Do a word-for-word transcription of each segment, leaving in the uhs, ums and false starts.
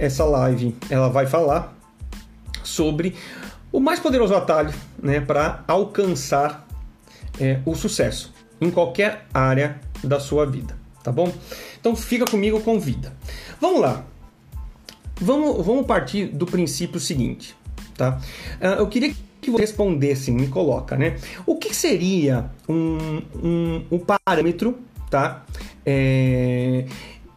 essa live ela vai falar sobre o mais poderoso atalho, né, para alcançar é, o sucesso em qualquer área da sua vida, tá bom? Então fica comigo, convida. Vamos lá. Vamos, vamos partir do princípio seguinte, tá? Eu queria que você respondesse, me coloca, né? O que seria um, um, um parâmetro, tá? É,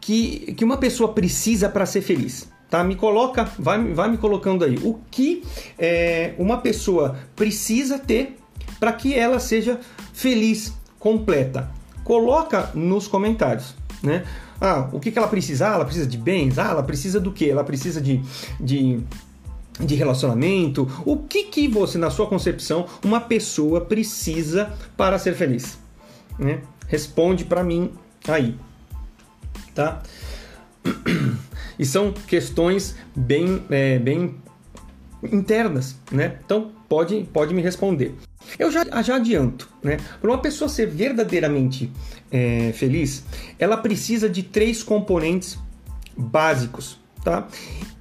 que, que uma pessoa precisa para ser feliz, tá? Me coloca, vai, vai me colocando aí. O que é, uma pessoa precisa ter para que ela seja feliz, completa? Coloca nos comentários, né? Ah, o que, que ela precisa? Ah, ela precisa de bens? Ah, ela precisa do quê? Ela precisa de... de de relacionamento? O que que você, na sua concepção, uma pessoa precisa para ser feliz? Né? Responde para mim aí, tá? E são questões bem, é, bem internas, né? Então, pode, pode me responder. Eu já, já adianto, né? Para uma pessoa ser verdadeiramente é, feliz, ela precisa de três componentes básicos, tá?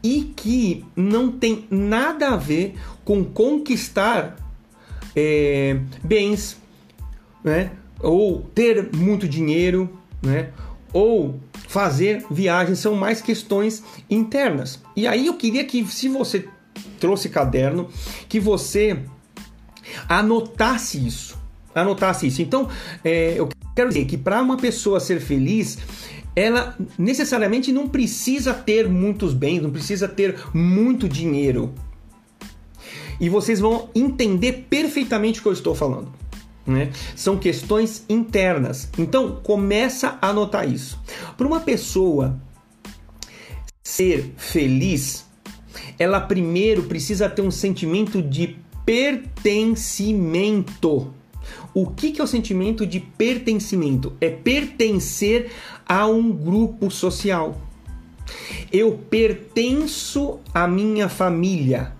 E que não tem nada a ver com conquistar é, bens, né? Ou ter muito dinheiro, né? Ou fazer viagens, são mais questões internas. E aí eu queria que, se você trouxe caderno, que você anotasse isso. Anotasse isso. Então, é, eu quero dizer que para uma pessoa ser feliz, ela necessariamente não precisa ter muitos bens, não precisa ter muito dinheiro. E vocês vão entender perfeitamente o que eu estou falando, né? São questões internas. Então, começa a anotar isso. Para uma pessoa ser feliz, ela primeiro precisa ter um sentimento de pertencimento. O que que é o sentimento de pertencimento? É pertencer a um grupo social. Eu pertenço à minha família.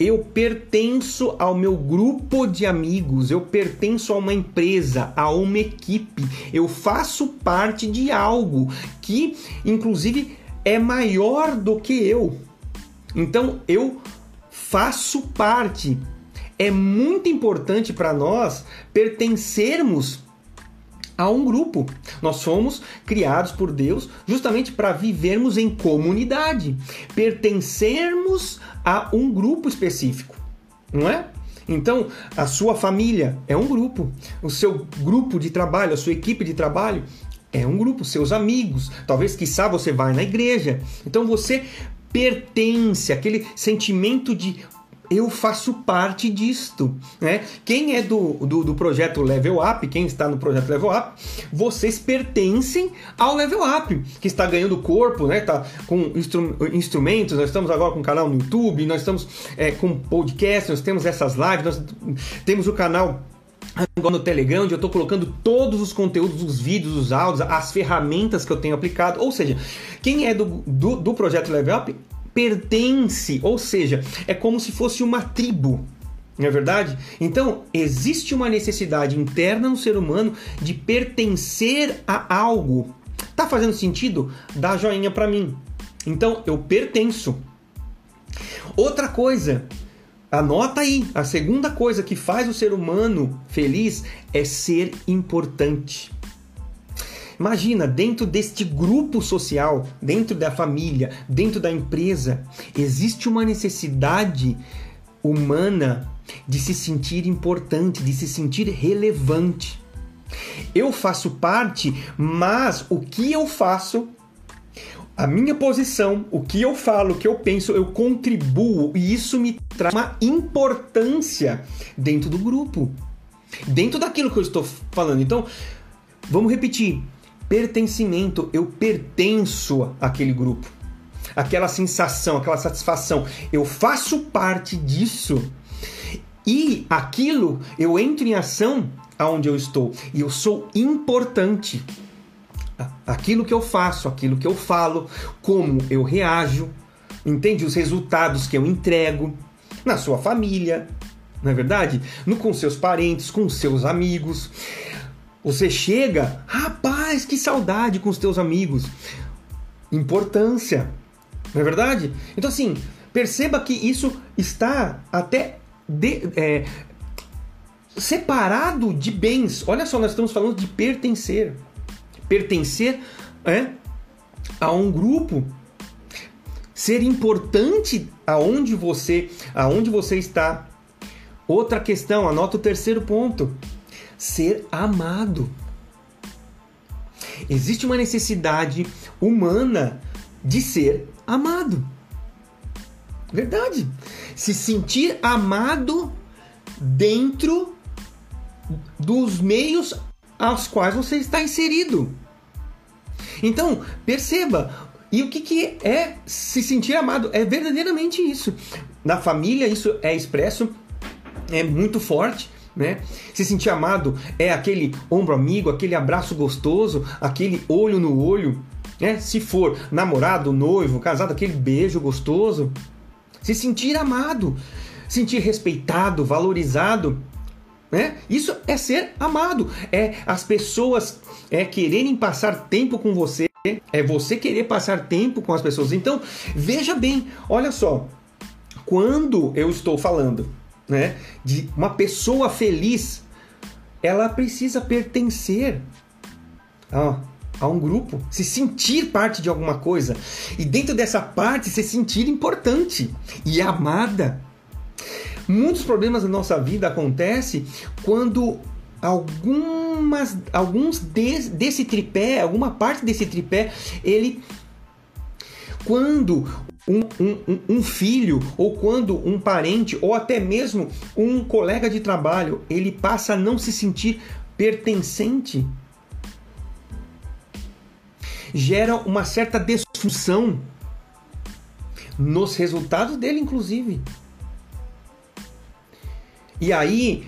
Eu pertenço ao meu grupo de amigos. Eu pertenço a uma empresa, a uma equipe. Eu faço parte de algo que, inclusive, é maior do que eu. Então, eu faço parte. É muito importante para nós pertencermos a um grupo. Nós somos criados por Deus justamente para vivermos em comunidade, pertencermos a um grupo específico, não é? Então, a sua família é um grupo, o seu grupo de trabalho, a sua equipe de trabalho é um grupo, seus amigos, talvez, quiçá, você vai na igreja. Então, você pertence, aquele sentimento de eu faço parte disto, né? Quem é do, do, do projeto Level Up, quem está no projeto Level Up, vocês pertencem ao Level Up, que está ganhando corpo, né? Tá com instru- instrumentos, nós estamos agora com um canal no YouTube, nós estamos é, com podcast, nós temos essas lives, nós temos o canal agora no Telegram, onde eu estou colocando todos os conteúdos, os vídeos, os áudios, as ferramentas que eu tenho aplicado. Ou seja, quem é do, do, do projeto Level Up pertence, ou seja, é como se fosse uma tribo, não é verdade? Então, existe uma necessidade interna no ser humano de pertencer a algo. Tá fazendo sentido? Dá joinha pra mim. Então, eu pertenço. Outra coisa, anota aí, a segunda coisa que faz o ser humano feliz é ser importante. Imagina, dentro deste grupo social, dentro da família, dentro da empresa, existe uma necessidade humana de se sentir importante, de se sentir relevante. Eu faço parte, mas o que eu faço, a minha posição, o que eu falo, o que eu penso, eu contribuo, e isso me traz uma importância dentro do grupo, dentro daquilo que eu estou falando. Então, vamos repetir. Pertencimento, eu pertenço àquele grupo. Aquela sensação, aquela satisfação. Eu faço parte disso. E aquilo, eu entro em ação aonde eu estou. E eu sou importante. Aquilo que eu faço, aquilo que eu falo, como eu reajo, entende? Os resultados que eu entrego na sua família, não é verdade? No, com seus parentes, com seus amigos. Você chega, rapaz, que saudade com os teus amigos. Importância. Não é verdade? Então, assim, perceba que isso está até de, é, separado de bens. Olha só, nós estamos falando de pertencer. Pertencer é, a um grupo. Ser importante aonde você, aonde você está. Outra questão, anota o terceiro ponto. Ser amado. Existe uma necessidade humana de ser amado. Verdade. Se sentir amado dentro dos meios aos quais você está inserido. Então, perceba. E o que, que é se sentir amado? É verdadeiramente isso. Na família isso é expresso, é muito forte, né? Se sentir amado é aquele ombro amigo, aquele abraço gostoso, aquele olho no olho, né? Se for namorado, noivo, casado, aquele beijo gostoso. Se sentir amado, sentir respeitado, valorizado, né? Isso é ser amado. É as pessoas é, quererem passar tempo com você. É você querer passar tempo com as pessoas. Então, veja bem, olha só. Quando eu estou falando, né, de uma pessoa feliz, ela precisa pertencer a, a um grupo, se sentir parte de alguma coisa. E dentro dessa parte, se sentir importante e amada. Muitos problemas na nossa vida acontecem quando... Algumas, alguns de, desse tripé, alguma parte desse tripé, ele, quando um, um, um filho ou quando um parente ou até mesmo um colega de trabalho, ele passa a não se sentir pertencente, gera uma certa disfunção nos resultados dele, inclusive. E aí...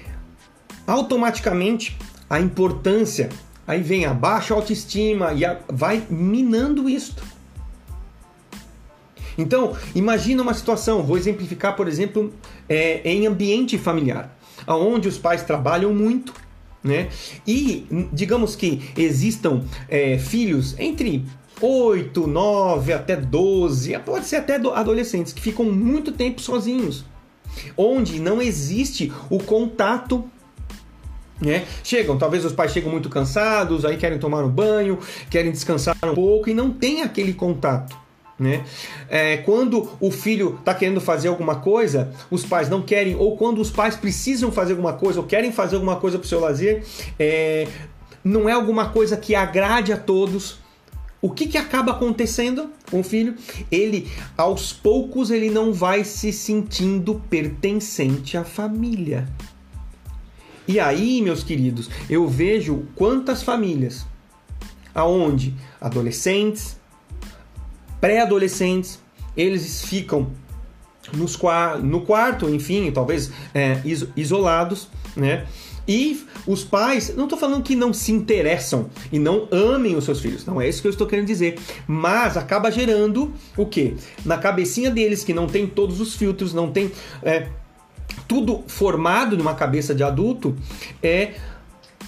automaticamente a importância, aí vem a baixa autoestima e a, vai minando isto. Então, imagina uma situação, vou exemplificar, por exemplo, é, em ambiente familiar, onde os pais trabalham muito, né? E digamos que existam é, filhos entre oito, nove, até doze, pode ser até adolescentes, que ficam muito tempo sozinhos, onde não existe o contato. É, chegam, talvez os pais chegam muito cansados, aí querem tomar um banho, querem descansar um pouco e não tem aquele contato, né? É, quando o filho está querendo fazer alguma coisa, os pais não querem, ou quando os pais precisam fazer alguma coisa ou querem fazer alguma coisa para o seu lazer, é, não é alguma coisa que agrade a todos. O que, que acaba acontecendo com o filho? Ele, aos poucos, ele não vai se sentindo pertencente à família. E aí, meus queridos, eu vejo quantas famílias, aonde adolescentes, pré-adolescentes, eles ficam nos, no quarto, enfim, talvez é, isolados, né? E os pais, não estou falando que não se interessam e não amem os seus filhos, não é isso que eu estou querendo dizer, mas acaba gerando o quê? Na cabecinha deles, que não tem todos os filtros, não tem... É, tudo formado numa cabeça de adulto, é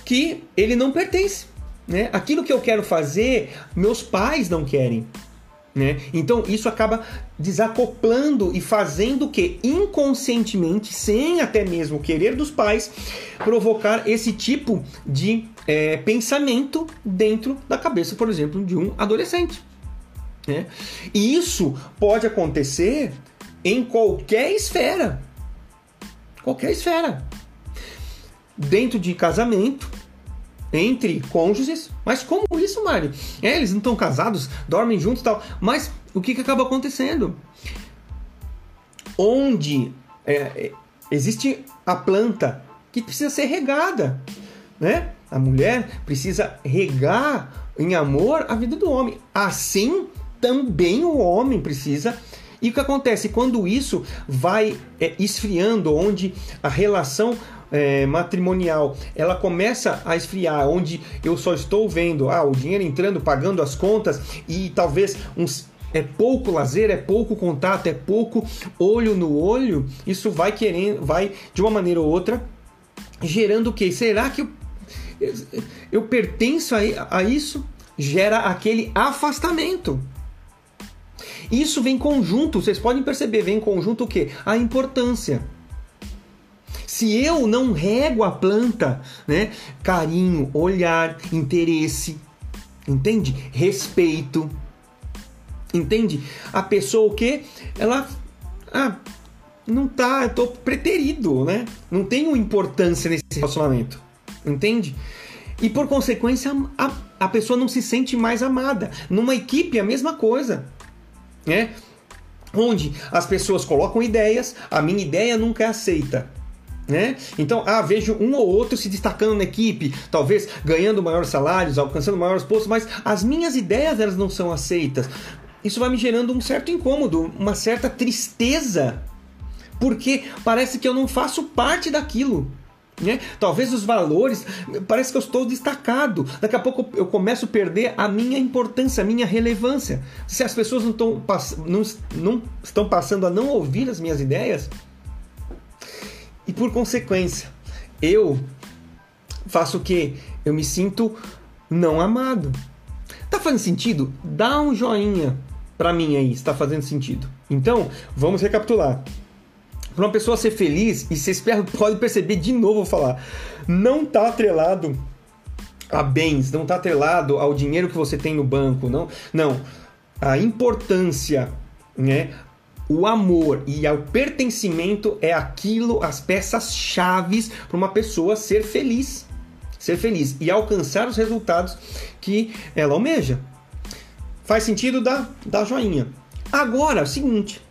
que ele não pertence, né? Aquilo que eu quero fazer, meus pais não querem, né? Então isso acaba desacoplando e fazendo o que? Inconscientemente, sem até mesmo querer dos pais, provocar esse tipo de é, pensamento dentro da cabeça, por exemplo, de um adolescente, né? E isso pode acontecer em qualquer esfera. Qualquer esfera, dentro de casamento, entre cônjuges, mas como isso, Mário? É, eles não estão casados, dormem juntos e tal, mas o que, que acaba acontecendo? Onde é, existe a planta que precisa ser regada, né? A mulher precisa regar em amor a vida do homem, assim também o homem precisa. E o que acontece? Quando isso vai é, esfriando, onde a relação é, matrimonial ela começa a esfriar, onde eu só estou vendo ah, o dinheiro entrando, pagando as contas e talvez uns, é pouco lazer, é pouco contato, é pouco olho no olho, isso vai querendo, vai de uma maneira ou outra gerando o quê? Será que eu, eu pertenço a, a isso? Gera aquele afastamento. Isso vem em conjunto, vocês podem perceber, vem em conjunto o quê? A importância. Se eu não rego a planta, né? Carinho, olhar, interesse, entende? Respeito, entende? A pessoa o quê? Ela... Ah, não tá, eu tô preterido, né? Não tenho importância nesse relacionamento, entende? E por consequência, a, a pessoa não se sente mais amada. Numa equipe, a mesma coisa, né? Onde as pessoas colocam ideias, a minha ideia nunca é aceita, né? Então, ah, vejo um ou outro se destacando na equipe, talvez ganhando maiores salários, alcançando maiores postos, mas as minhas ideias, elas não são aceitas. Isso vai me gerando um certo incômodo, uma certa tristeza, porque parece que eu não faço parte daquilo, né? Talvez os valores, parece que eu estou destacado. Daqui a pouco eu começo a perder a minha importância, a minha relevância. Se as pessoas não estão, não, não estão passando a não ouvir as minhas ideias, e por consequência, eu faço o quê? Eu me sinto não amado. Tá fazendo sentido? Dá um joinha pra mim aí, se tá fazendo sentido. Então, vamos recapitular. Para uma pessoa ser feliz, e vocês podem perceber de novo, vou falar, não está atrelado a bens, não está atrelado ao dinheiro que você tem no banco, não. Não, a importância, né, o amor e o pertencimento é aquilo, as peças-chaves para uma pessoa ser feliz, ser feliz e alcançar os resultados que ela almeja. Faz sentido? Dá, dá joinha. Agora, é o seguinte...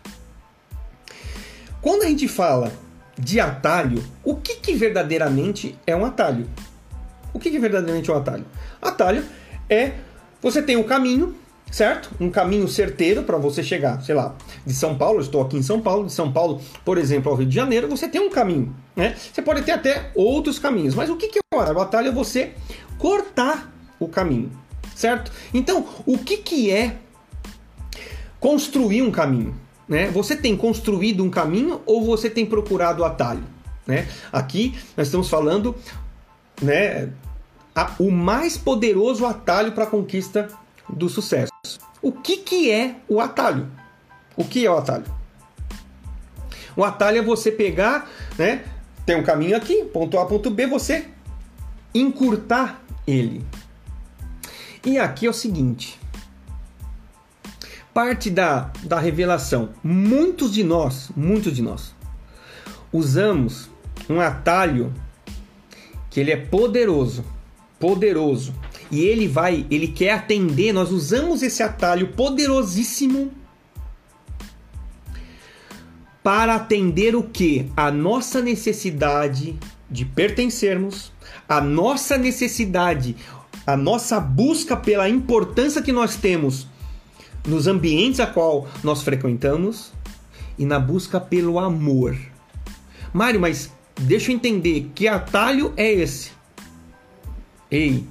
Quando a gente fala de atalho, o que, que verdadeiramente é um atalho? O que, que verdadeiramente é um atalho? Atalho é você tem um caminho, certo? Um caminho certeiro para você chegar, sei lá, de São Paulo, eu estou aqui em São Paulo, de São Paulo, por exemplo, ao Rio de Janeiro, você tem um caminho, né? Você pode ter até outros caminhos, mas o que, que é um atalho? O atalho é você cortar o caminho, certo? Então, o que, que é construir um caminho? Né? Você tem construído um caminho ou você tem procurado o atalho? Né? Aqui nós estamos falando, né, a, o mais poderoso atalho para a conquista do sucesso. O que, que é o atalho? O que é o atalho? O atalho é você pegar, né, tem um caminho aqui, ponto A, ponto B, você encurtar ele. E aqui é o seguinte... Parte da, da revelação. Muitos de nós, muitos de nós, usamos um atalho que ele é poderoso, poderoso. E ele vai, ele quer atender, nós usamos esse atalho poderosíssimo para atender o quê? A nossa necessidade de pertencermos, a nossa necessidade, a nossa busca pela importância que nós temos nos ambientes a qual nós frequentamos e na busca pelo amor. Mário, mas deixa eu entender, que atalho é esse? Ei,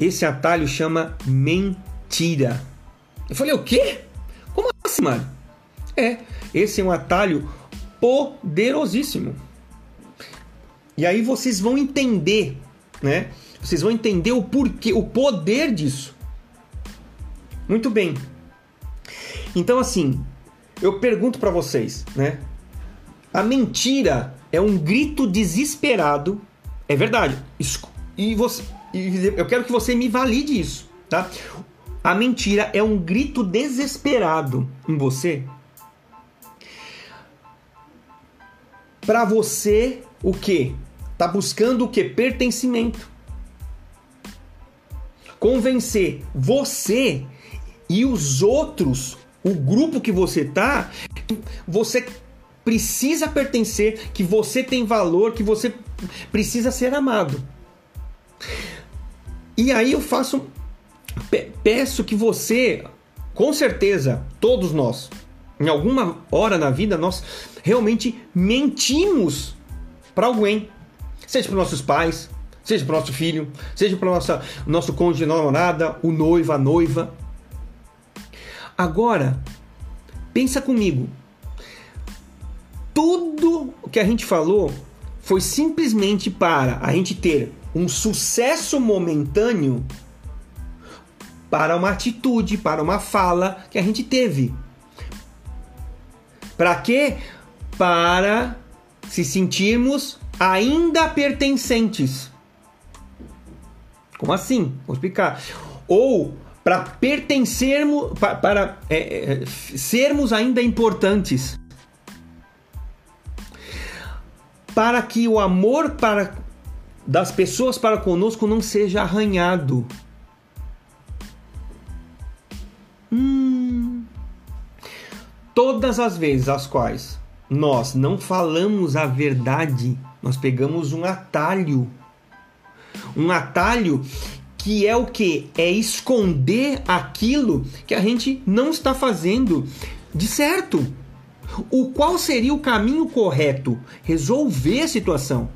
esse atalho chama mentira. Eu falei, o quê? Como assim, Mário? É, esse é um atalho poderosíssimo. E aí vocês vão entender, né? Vocês vão entender o porquê, o poder disso. Muito bem. Então, assim, eu pergunto para vocês, né? A mentira é um grito desesperado. É verdade. E você, eu quero que você me valide isso, tá? A mentira é um grito desesperado em você. Para você, o quê? Tá buscando o quê? Pertencimento. Convencer você... E os outros, o grupo que você tá, você precisa pertencer, que você tem valor, que você precisa ser amado. E aí eu faço, peço que você, com certeza, todos nós, em alguma hora na vida, nós realmente mentimos para alguém, seja para nossos pais, seja para o nosso filho, seja para o nosso cônjuge, namorada, o noivo, a noiva. Agora, pensa comigo, tudo o que a gente falou foi simplesmente para a gente ter um sucesso momentâneo para uma atitude, para uma fala que a gente teve. Para quê? Para se sentirmos ainda pertencentes. Como assim? Vou explicar. Ou para pertencermos, para, para é, é, sermos ainda importantes. Para que o amor para, das pessoas para conosco não seja arranhado. Hum. Todas as vezes as quais nós não falamos a verdade, nós pegamos um atalho. Um atalho que é o quê? É esconder aquilo que a gente não está fazendo de certo. O qual seria o caminho correto? Resolver a situação.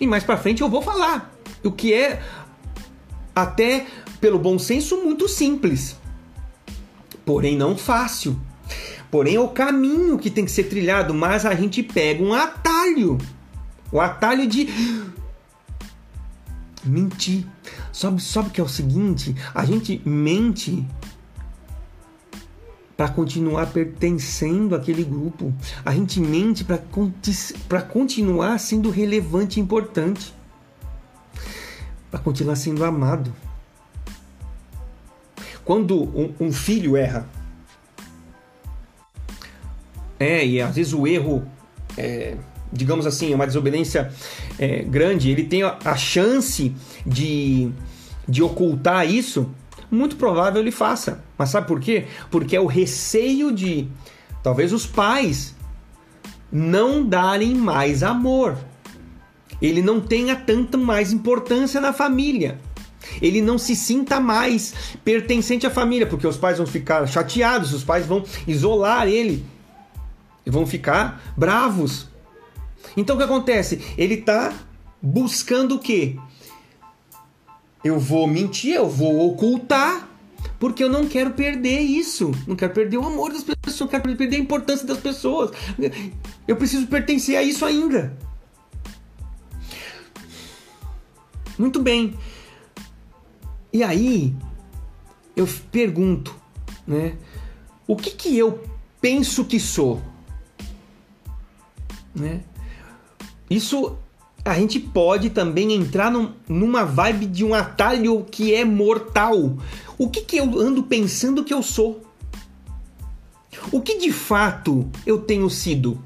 E mais pra frente eu vou falar. O que é, até pelo bom senso, muito simples. Porém não fácil. Porém é o caminho que tem que ser trilhado, mas a gente pega um atalho. O atalho de... mentir. Sabe, sabe que é o seguinte? A gente mente para continuar pertencendo àquele grupo. A gente mente para conti- continuar sendo relevante e importante. Para continuar sendo amado. Quando um, um filho erra, é, e às vezes o erro é, digamos assim, é uma desobediência é, grande, ele tem a chance de, de ocultar isso. Muito provável ele faça. Mas sabe por quê? Porque é o receio de, talvez, os pais não darem mais amor. Ele não tenha tanta mais importância na família. Ele não se sinta mais pertencente à família, porque os pais vão ficar chateados, os pais vão isolar ele. E vão ficar bravos. Então o que acontece? Ele está buscando o quê? Eu vou mentir, eu vou ocultar, porque eu não quero perder isso. Não quero perder o amor das pessoas, não quero perder a importância das pessoas. Eu preciso pertencer a isso ainda. Muito bem. E aí, eu pergunto, né? O que que eu penso que sou? Né? Isso... a gente pode também entrar num, numa vibe de um atalho que é mortal. O que que eu ando pensando que eu sou? O que de fato eu tenho sido?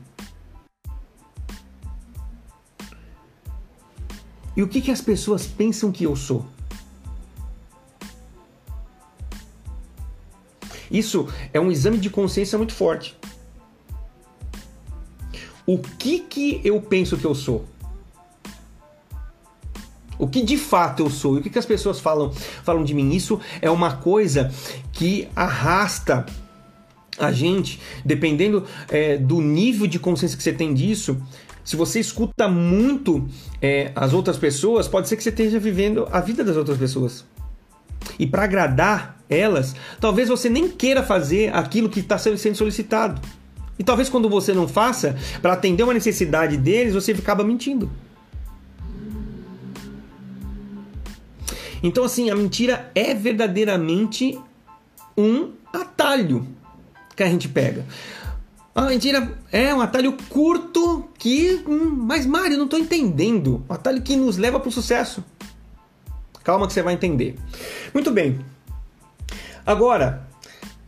E o que que as pessoas pensam que eu sou? Isso é um exame de consciência muito forte. O que que eu penso que eu sou? O que de fato eu sou e o que as pessoas falam, falam de mim. Isso é uma coisa que arrasta a gente, dependendo é, do nível de consciência que você tem disso. Se você escuta muito é, as outras pessoas, pode ser que você esteja vivendo a vida das outras pessoas. E para agradar elas, talvez você nem queira fazer aquilo que está sendo solicitado. E talvez quando você não faça, para atender uma necessidade deles, você acaba mentindo. Então, assim, a mentira é verdadeiramente um atalho que a gente pega. A mentira é um atalho curto que... Hum, mas, Mário, eu não estou entendendo. Um atalho que nos leva para o sucesso. Calma que você vai entender. Muito bem. Agora,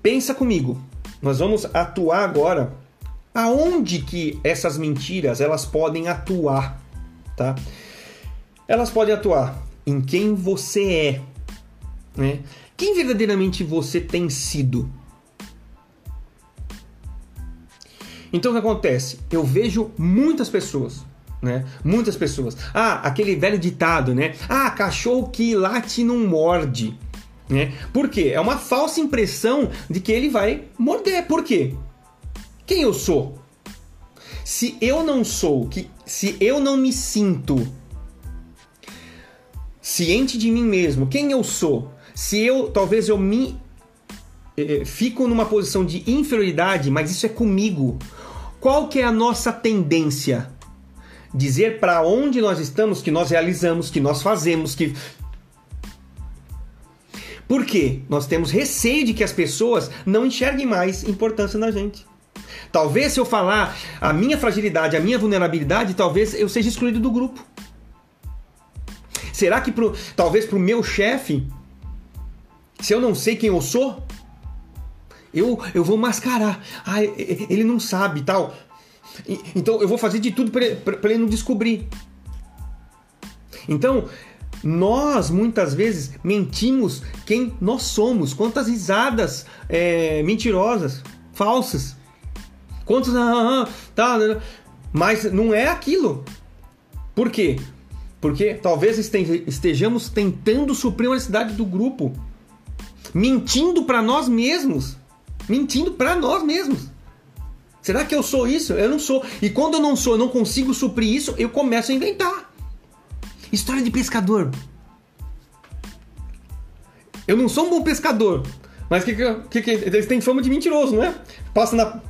pensa comigo. Nós vamos atuar agora aonde que essas mentiras elas podem atuar, tá? Elas podem atuar... em quem você é, né? Quem verdadeiramente você tem sido. Então o que acontece? Eu vejo muitas pessoas, né? Muitas pessoas. Ah, aquele velho ditado, né? Ah, cachorro que late não morde, né? Por quê? É uma falsa impressão de que ele vai morder. Por quê? Quem eu sou? Se eu não sou, que, se eu não me sinto ciente de mim mesmo, quem eu sou, se eu, talvez eu me eh, fico numa posição de inferioridade, mas isso é comigo. Qual que é a nossa tendência? Dizer para onde nós estamos, que nós realizamos, que nós fazemos, que... Por quê? Nós temos receio de que as pessoas não enxerguem mais importância na gente. Talvez se eu falar a minha fragilidade, a minha vulnerabilidade, talvez eu seja excluído do grupo. Será que pro, talvez para o meu chefe, se eu não sei quem eu sou, eu, eu vou mascarar. Ah, ele não sabe e tal. Então eu vou fazer de tudo para ele não descobrir. Então, nós muitas vezes mentimos quem nós somos. Quantas risadas é, mentirosas, falsas. Quantos... Ah, ah, tá, mas não é aquilo. Por quê? Porque talvez estejamos tentando suprir a necessidade do grupo. Mentindo para nós mesmos. Mentindo para nós mesmos. Será que eu sou isso? Eu não sou. E quando eu não sou, eu não consigo suprir isso, eu começo a inventar. História de pescador. Eu não sou um bom pescador. Mas que, que, que, eles têm fama de mentiroso, não é? Passa na...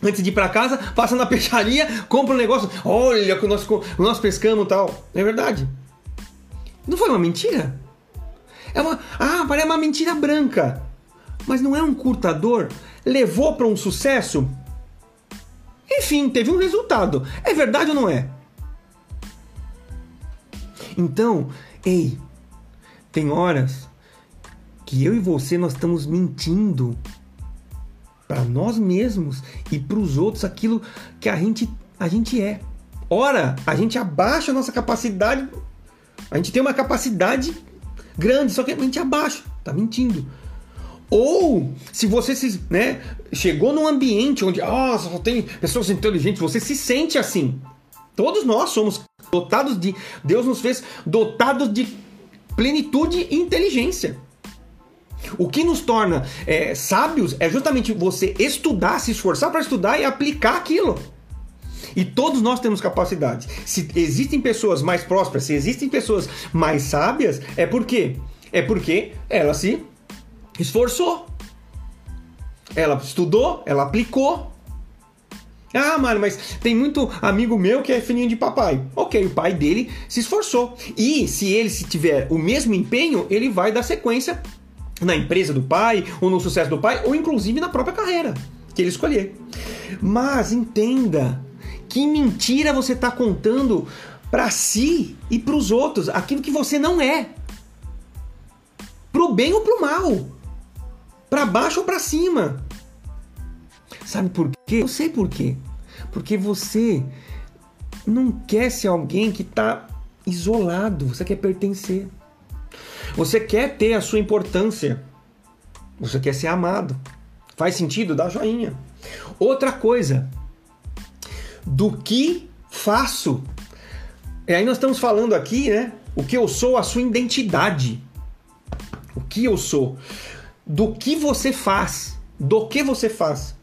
Antes de ir para casa, passa na peixaria, compra um negócio. Olha o que nós, nós pescamos e tal. É verdade. Não foi uma mentira? É uma, ah, parece uma mentira branca. Mas não é um curtador? Levou para um sucesso? Enfim, teve um resultado. É verdade ou não é? Então, ei, tem horas que eu e você nós estamos mentindo para nós mesmos e para os outros aquilo que a gente, a gente é. Ora, a gente abaixa a nossa capacidade, a gente tem uma capacidade grande, só que a gente abaixa, tá mentindo. Ou, se você se, né, chegou num ambiente onde oh, só tem pessoas inteligentes, você se sente assim. Todos nós somos dotados de... Deus nos fez dotados de plenitude e inteligência. O que nos torna é, sábios é justamente você estudar, se esforçar para estudar e aplicar aquilo. E todos nós temos capacidade. Se existem pessoas mais prósperas, se existem pessoas mais sábias, é por quê? É porque ela se esforçou. Ela estudou, ela aplicou. Ah, Mário, mas tem muito amigo meu que é filhinho de papai. Ok, o pai dele se esforçou. E se ele se tiver o mesmo empenho, ele vai dar sequência na empresa do pai, ou no sucesso do pai, ou inclusive na própria carreira que ele escolher. Mas entenda que mentira você está contando para si e para os outros, aquilo que você não é. Pro bem ou pro mal. Para baixo ou para cima. Sabe por quê? Eu sei por quê. Porque você não quer ser alguém que está isolado, você quer pertencer. Você quer ter a sua importância. Você quer ser amado. Faz sentido? Dá joinha. Outra coisa. Do que faço? E aí nós estamos falando aqui, né? O que eu sou, a sua identidade. O que eu sou. Do que você faz. Do que você faz.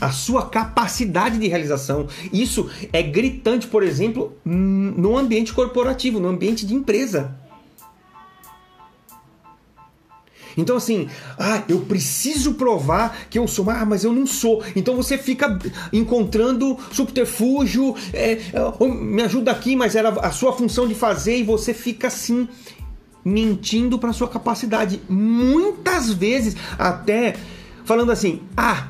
A sua capacidade de realização. Isso é gritante, por exemplo, no ambiente corporativo, no ambiente de empresa. Então assim, ah, eu preciso provar que eu sou, ah, mas eu não sou. Então você fica encontrando subterfúgio, é, me ajuda aqui, mas era a sua função de fazer e você fica assim, mentindo para sua capacidade. Muitas vezes até falando assim, ah,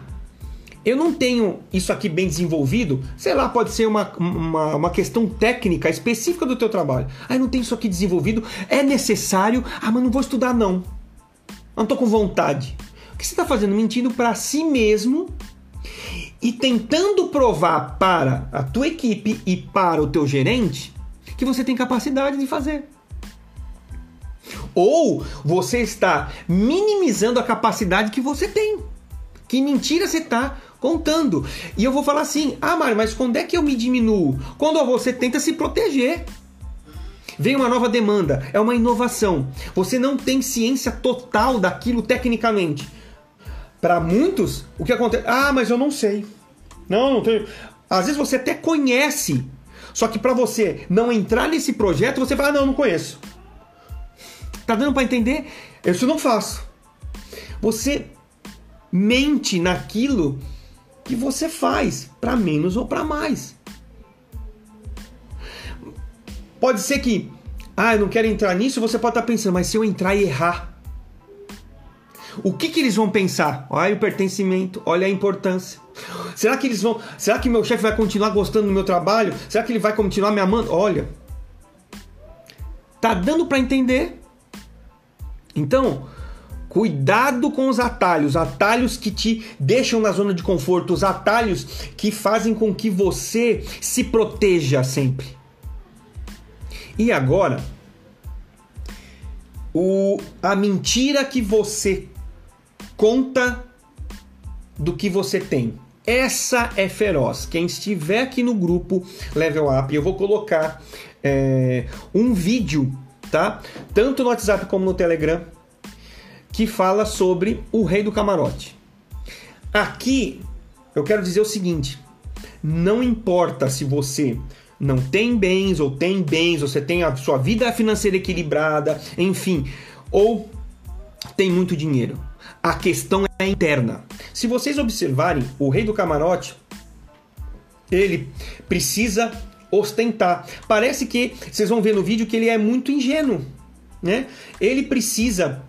eu não tenho isso aqui bem desenvolvido, sei lá, pode ser uma, uma, uma questão técnica específica do teu trabalho. Ah, eu não tenho isso aqui desenvolvido, é necessário, ah, mas não vou estudar não. Não estou com vontade. O que você está fazendo? Mentindo para si mesmo e tentando provar para a tua equipe e para o teu gerente que você tem capacidade de fazer. Ou você está minimizando a capacidade que você tem. Que mentira você está contando. E eu vou falar assim, ah, Mário, mas quando é que eu me diminuo? Quando você tenta se proteger. Vem uma nova demanda, é uma inovação. Você não tem ciência total daquilo tecnicamente. Para muitos, o que acontece... Ah, mas eu não sei. Não, não tenho... Às vezes você até conhece. Só que para você não entrar nesse projeto, você fala, ah, não, não conheço. Tá dando para entender? Isso eu não faço. Você mente naquilo que você faz, para menos ou para mais. Pode ser que, ah, eu não quero entrar nisso, você pode estar pensando, mas se eu entrar e errar, O que que eles vão pensar? Olha o pertencimento, olha a importância. Será que eles vão... Será que meu chefe vai continuar gostando do meu trabalho? Será que ele vai continuar me amando? Olha. Tá dando para entender? Então, cuidado com os atalhos. Atalhos que te deixam na zona de conforto. Os atalhos que fazem com que você se proteja sempre. E agora... O, a mentira que você conta do que você tem. Essa é feroz. Quem estiver aqui no grupo Level Up, eu vou colocar é, um vídeo, tá? Tanto no WhatsApp como no Telegram, que fala sobre o Rei do Camarote. Aqui eu quero dizer o seguinte: não importa se você... não tem bens, ou tem bens, ou você tem a sua vida financeira equilibrada, enfim, ou tem muito dinheiro. A questão é interna. Se vocês observarem, o Rei do Camarote, ele precisa ostentar. Parece que, vocês vão ver no vídeo, que ele é muito ingênuo, né? Ele precisa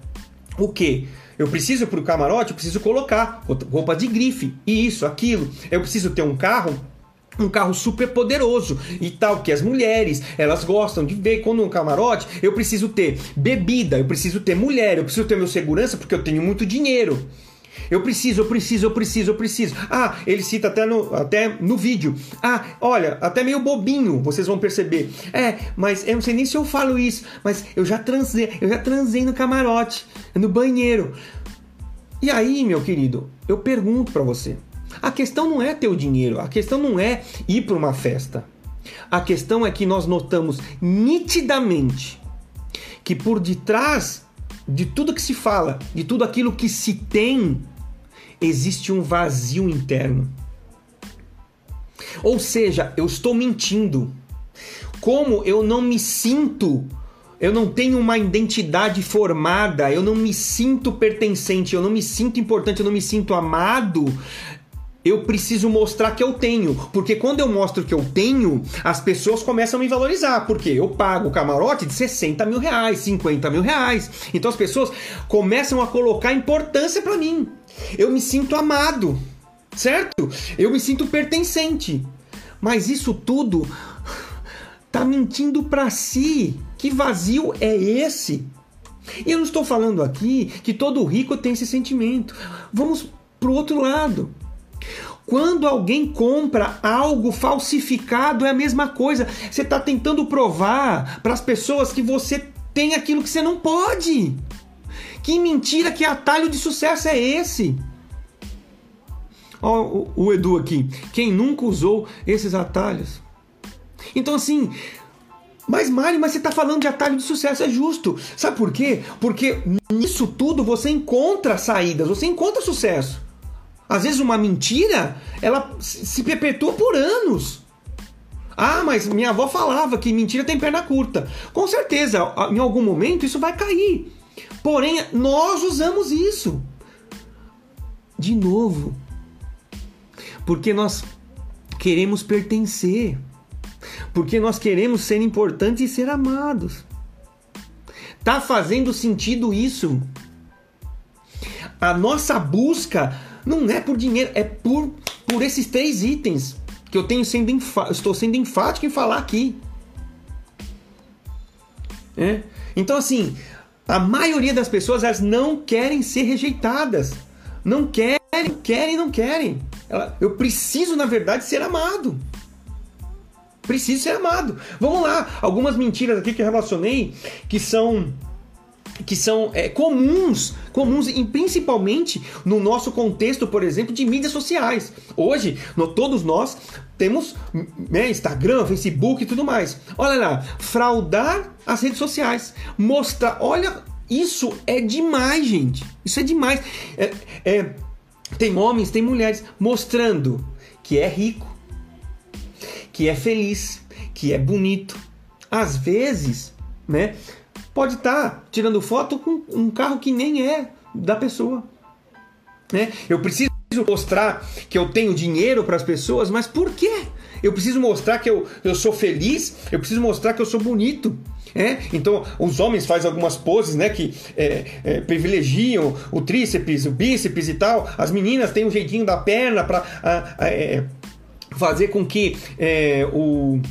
o quê? Eu preciso, para o camarote, eu preciso colocar roupa de grife, e isso, aquilo. Eu preciso ter um carro... um carro super poderoso e tal, que as mulheres, elas gostam de ver quando um camarote. Eu preciso ter bebida, eu preciso ter mulher, eu preciso ter meu segurança porque eu tenho muito dinheiro. Eu preciso, eu preciso, eu preciso, eu preciso. Ah, ele cita até no, até no vídeo. Ah, olha, até meio bobinho, vocês vão perceber. É, mas eu não sei nem se eu falo isso, mas eu já transei, eu já transei no camarote, no banheiro. E aí, meu querido, eu pergunto pra você. A questão não é ter o dinheiro, a questão não é ir para uma festa. A questão é que nós notamos nitidamente que por detrás de tudo que se fala, de tudo aquilo que se tem, existe um vazio interno. Ou seja, eu estou mentindo. Como eu não me sinto... eu não tenho uma identidade formada, eu não me sinto pertencente, eu não me sinto importante, eu não me sinto amado, eu preciso mostrar que eu tenho. Porque quando eu mostro que eu tenho, as pessoas começam a me valorizar. Porque eu pago o camarote de sessenta mil reais, cinquenta mil reais. Então as pessoas começam a colocar importância pra mim. Eu me sinto amado, certo? Eu me sinto pertencente. Mas isso tudo tá mentindo pra si. Que vazio é esse? E eu não estou falando aqui que todo rico tem esse sentimento. Vamos para o outro lado. Quando alguém compra algo falsificado, é a mesma coisa. Você está tentando provar para as pessoas que você tem aquilo que você não pode. Que mentira, que atalho de sucesso é esse? Ó, o Edu aqui. Quem nunca usou esses atalhos? Então, assim... Mas Mário, mas você está falando de atalho de sucesso, é justo. Sabe por quê? Porque nisso tudo você encontra saídas, você encontra sucesso. Às vezes uma mentira, ela se perpetua por anos. Ah, mas minha avó falava que mentira tem perna curta. Com certeza, em algum momento isso vai cair. Porém, nós usamos isso. De novo. Porque nós queremos pertencer. Porque nós queremos ser importantes e ser amados. Tá fazendo sentido isso? A nossa busca não é por dinheiro, é por, por esses três itens que eu tenho sendo enfa- estou sendo enfático em falar aqui. É? Então, assim, a maioria das pessoas, elas não querem ser rejeitadas. Não querem, querem, não querem. Ela, eu preciso, na verdade, ser amado. Preciso ser amado. Vamos lá. Algumas mentiras aqui que eu relacionei que são, que são é, comuns, comuns e principalmente no nosso contexto, por exemplo, de mídias sociais. Hoje, no, todos nós temos, né, Instagram, Facebook e tudo mais. Olha lá, fraudar as redes sociais. Mostrar, olha, isso é demais, gente. Isso é demais. É, é, tem homens, tem mulheres mostrando que é rico, que é feliz, que é bonito. Às vezes, né, pode estar tá tirando foto com um carro que nem é da pessoa. Né? Eu preciso mostrar que eu tenho dinheiro para as pessoas, mas por quê? eu preciso mostrar que eu, eu sou feliz, eu preciso mostrar que eu sou bonito. É? Então os homens fazem algumas poses, né, que é, é, privilegiam o tríceps, o bíceps e tal. As meninas têm um jeitinho da perna para é, fazer com que é, o...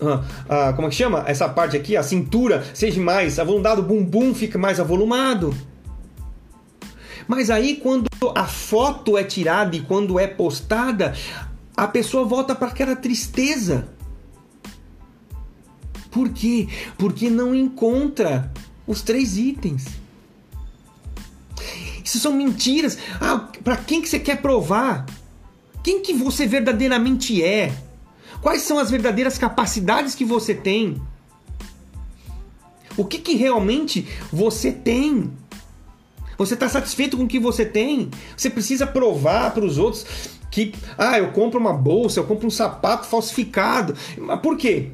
Ah, ah, como é que chama? Essa parte aqui, a cintura seja mais avolumada, o bumbum fica mais avolumado. Mas aí quando a foto é tirada e quando é postada, a pessoa volta para aquela tristeza. Por quê? Porque não encontra os três itens. Isso são mentiras. Ah, para quem que você quer provar? Quem que você verdadeiramente é? Quais são as verdadeiras capacidades que você tem? O que, que realmente você tem? Você está satisfeito com o que você tem? Você precisa provar para os outros que... Ah, eu compro uma bolsa, eu compro um sapato falsificado. Mas por quê?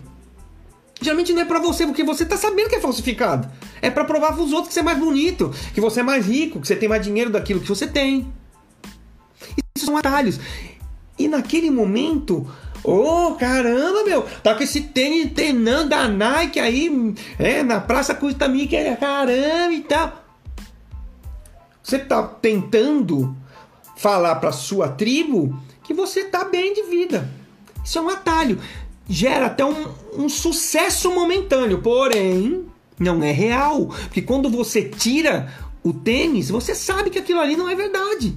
Geralmente não é para você, porque você está sabendo que é falsificado. É para provar para os outros que você é mais bonito, que você é mais rico, que você tem mais dinheiro daquilo que você tem. Isso são atalhos. E naquele momento... Ô, oh, caramba, meu, tá com esse tênis tenão da Nike aí, é, na praça custa mil, caramba e tal. Você tá tentando falar pra sua tribo que você tá bem de vida. Isso é um atalho. Gera até um, um sucesso momentâneo, porém, não é real. Porque quando você tira o tênis, você sabe que aquilo ali não é verdade.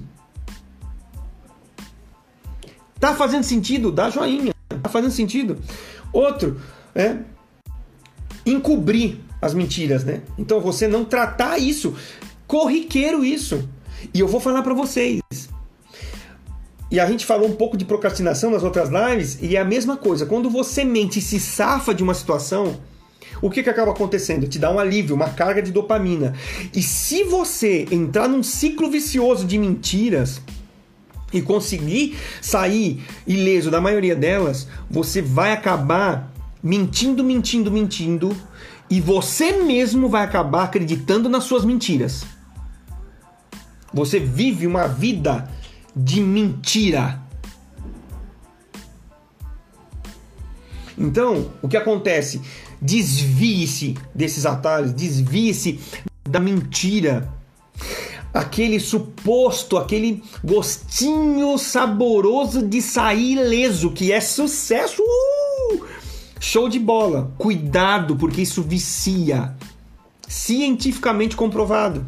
Tá fazendo sentido? Dá joinha. Tá fazendo sentido? Outro é encobrir as mentiras, né? Então você não tratar isso, corriqueiro isso. E eu vou falar pra vocês. E a gente falou um pouco de procrastinação nas outras lives e é a mesma coisa. Quando você mente e se safa de uma situação, o que que acaba acontecendo? Te dá um alívio, uma carga de dopamina. E se você entrar num ciclo vicioso de mentiras... e conseguir sair ileso da maioria delas, você vai acabar mentindo, mentindo, mentindo, e você mesmo vai acabar acreditando nas suas mentiras. Você vive uma vida de mentira. Então, o que acontece? Desvie-se desses atalhos, desvie-se da mentira. Aquele suposto, aquele gostinho saboroso de sair ileso, que é sucesso, uh! Show de bola. Cuidado, porque isso vicia, cientificamente comprovado.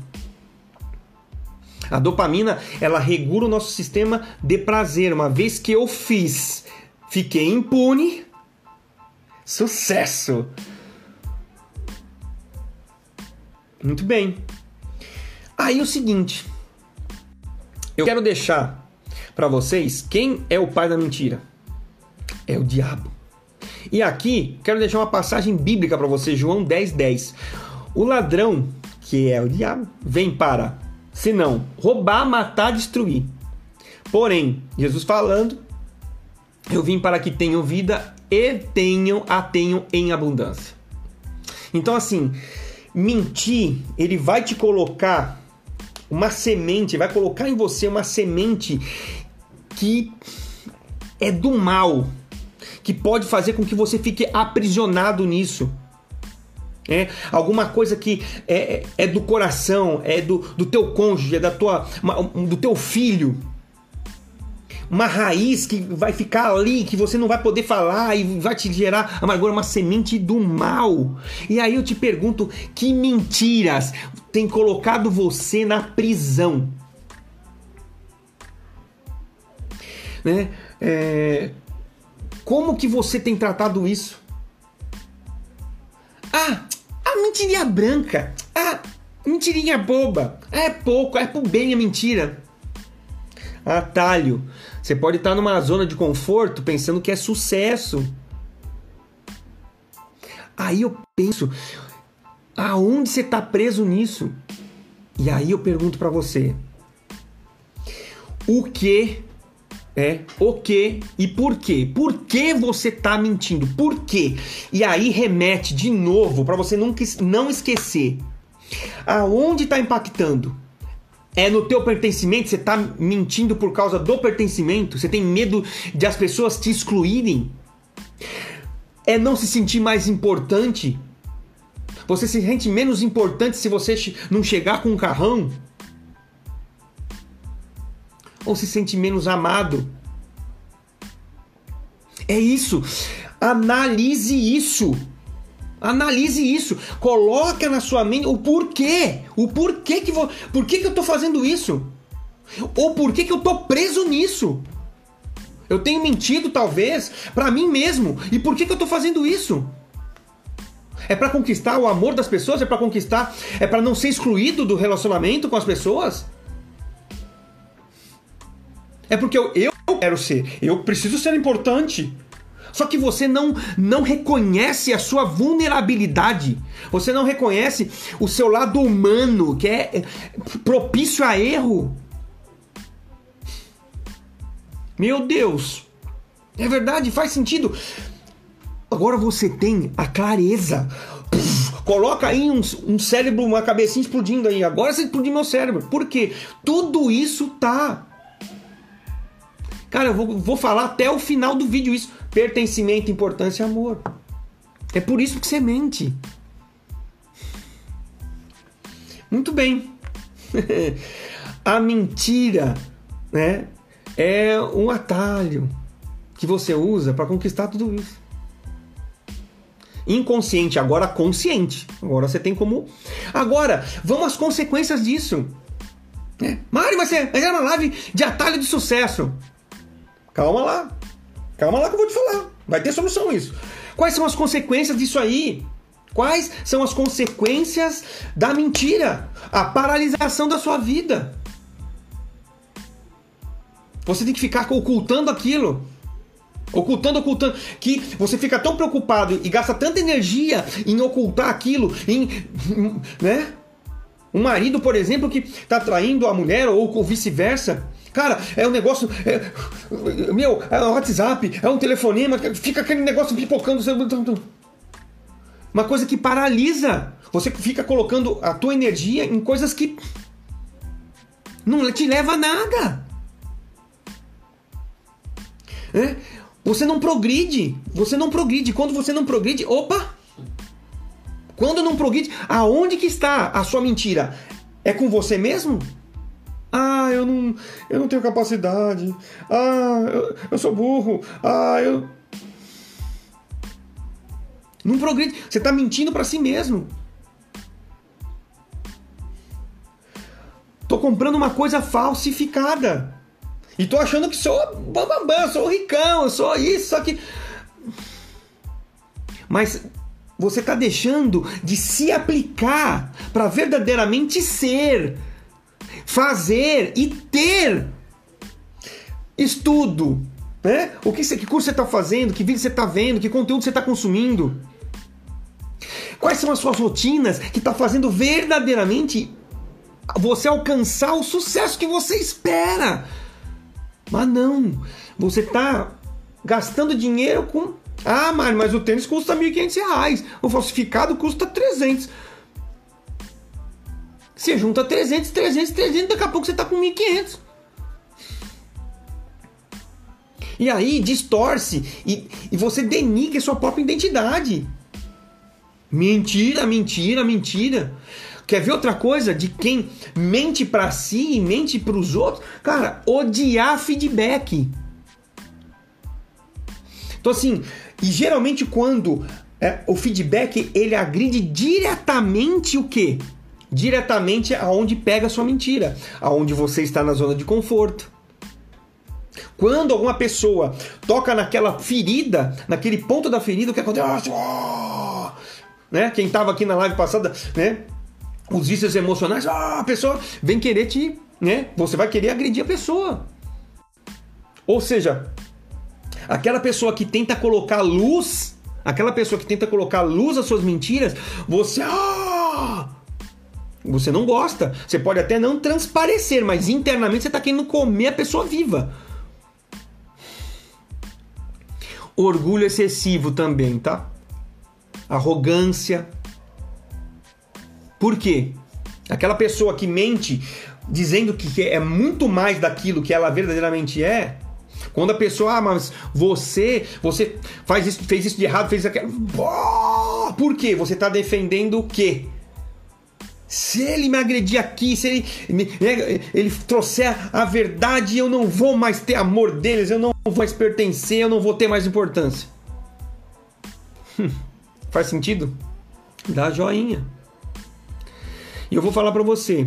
A dopamina, ela regula o nosso sistema de prazer. Uma vez que eu fiz, fiquei impune, sucesso. Muito bem. Aí o seguinte, eu quero deixar para vocês quem é o pai da mentira. É o diabo. E aqui, quero deixar uma passagem bíblica para vocês, João dez, dez. O ladrão, que é o diabo, vem para, se não, roubar, matar, destruir. Porém, Jesus falando, eu vim para que tenham vida e tenham a tenham em abundância. Então assim, mentir, ele vai te colocar... uma semente, vai colocar em você uma semente que é do mal, que pode fazer com que você fique aprisionado nisso. É, alguma coisa que é, é do coração, é do, do teu cônjuge, é da tua, do teu filho. Uma raiz que vai ficar ali, que você não vai poder falar e vai te gerar amargura, uma semente do mal. E aí eu te pergunto, que mentiras têm colocado você na prisão? Né? É... Como que você tem tratado isso? Ah, a mentirinha branca, a mentirinha boba, é pouco, é pro bem a mentira. Atalho. Você pode estar numa zona de conforto pensando que é sucesso. Aí eu penso, aonde você está preso nisso? E aí eu pergunto para você, o que, é, o que e por quê? Por que você está mentindo? Por quê? E aí remete de novo, para você nunca, não esquecer. Aonde está impactando? é no teu pertencimento, você está mentindo por causa do pertencimento, você tem medo de as pessoas te excluírem, é não se sentir mais importante, você se sente menos importante se você não chegar com um carrão, ou se sente menos amado. É isso, analise isso. Analise isso, coloca na sua mente o porquê, o porquê que, vou, porquê que eu tô fazendo isso, ou porquê que eu tô preso nisso. Eu tenho mentido talvez para mim mesmo, e porquê que eu tô fazendo isso? É para conquistar o amor das pessoas? É para conquistar, é para não ser excluído do relacionamento com as pessoas? É porque eu, eu quero ser, eu preciso ser importante. Só que você não, não reconhece a sua vulnerabilidade. Você não reconhece o seu lado humano, que é propício a erro. Meu Deus! É verdade, faz sentido. Agora você tem a clareza. Puf, coloca aí um, um cérebro, uma cabecinha explodindo aí. Agora você explodiu meu cérebro. Por quê? Tudo isso tá... Cara, eu vou, vou falar até o final do vídeo isso. Pertencimento, importância e amor. É por isso que você mente. Muito bem. A mentira, né, é um atalho que você usa para conquistar tudo isso. Inconsciente, agora consciente. Agora você tem como... Agora, vamos às consequências disso. É. Mário, vai ser uma live de atalho de sucesso. Calma lá. Calma lá que eu vou te falar. Vai ter solução isso. Quais são as consequências disso aí? Quais são as consequências da mentira? A paralisação da sua vida. Você tem que ficar ocultando aquilo. Ocultando, ocultando. Que você fica tão preocupado e gasta tanta energia em ocultar aquilo. Em, né? Um marido, por exemplo, que está traindo a mulher ou, ou vice-versa. Cara, é um negócio, é, meu, é um WhatsApp, é um telefonema, fica aquele negócio pipocando. Uma coisa que paralisa. Você fica colocando a tua energia em coisas que não te leva a nada. É? Você não progride, você não progride. Quando você não progride, opa! Quando não progride, aonde que está a sua mentira? É com você mesmo? Ah, eu não, eu não tenho capacidade. Ah, eu, eu sou burro. Ah, eu... Não progride. Você está mentindo para si mesmo. Tô comprando uma coisa falsificada. E tô achando que sou bambambam, sou ricão, sou isso, só que... Mas você está deixando de se aplicar para verdadeiramente ser... fazer e ter estudo, né? O que, você, que curso você está fazendo, que vídeo você está vendo, que conteúdo você está consumindo, quais são as suas rotinas que está fazendo verdadeiramente você alcançar o sucesso que você espera. Mas não, você está gastando dinheiro com... Ah, Mário, mas o tênis custa mil e quinhentos reais, o falsificado custa trezentos. Você junta trezentos, trezentos, trezentos, daqui a pouco você tá com mil e quinhentos. E aí distorce e, e você denigra sua própria identidade. Mentira, mentira, mentira. Quer ver outra coisa de quem mente pra si e mente pros outros? Cara, odiar feedback. Então assim, e geralmente quando é, o feedback ele agride diretamente o quê? Diretamente aonde pega a sua mentira, aonde você está na zona de conforto. Quando alguma pessoa toca naquela ferida, naquele ponto da ferida, o que acontece? Oh! Né? Quem estava aqui na live passada, né? Os vícios emocionais, ah, a pessoa vem querer te... Né? Você vai querer agredir a pessoa. Ou seja, aquela pessoa que tenta colocar luz, aquela pessoa que tenta colocar luz às suas mentiras, você... Oh! Você não gosta, você pode até não transparecer, mas internamente você está querendo comer a pessoa viva. Orgulho excessivo também, tá? Arrogância. Por quê? Aquela pessoa que mente dizendo que é muito mais daquilo que ela verdadeiramente é. Quando a pessoa, ah, mas você, você faz isso, fez isso de errado, fez aquilo. Oh, por quê? Você está defendendo o quê? Se ele me agredir aqui, se ele, né, ele trouxer a verdade, eu não vou mais ter amor deles, eu não vou mais pertencer, eu não vou ter mais importância. Hum, faz sentido? Dá joinha. E eu vou falar para você.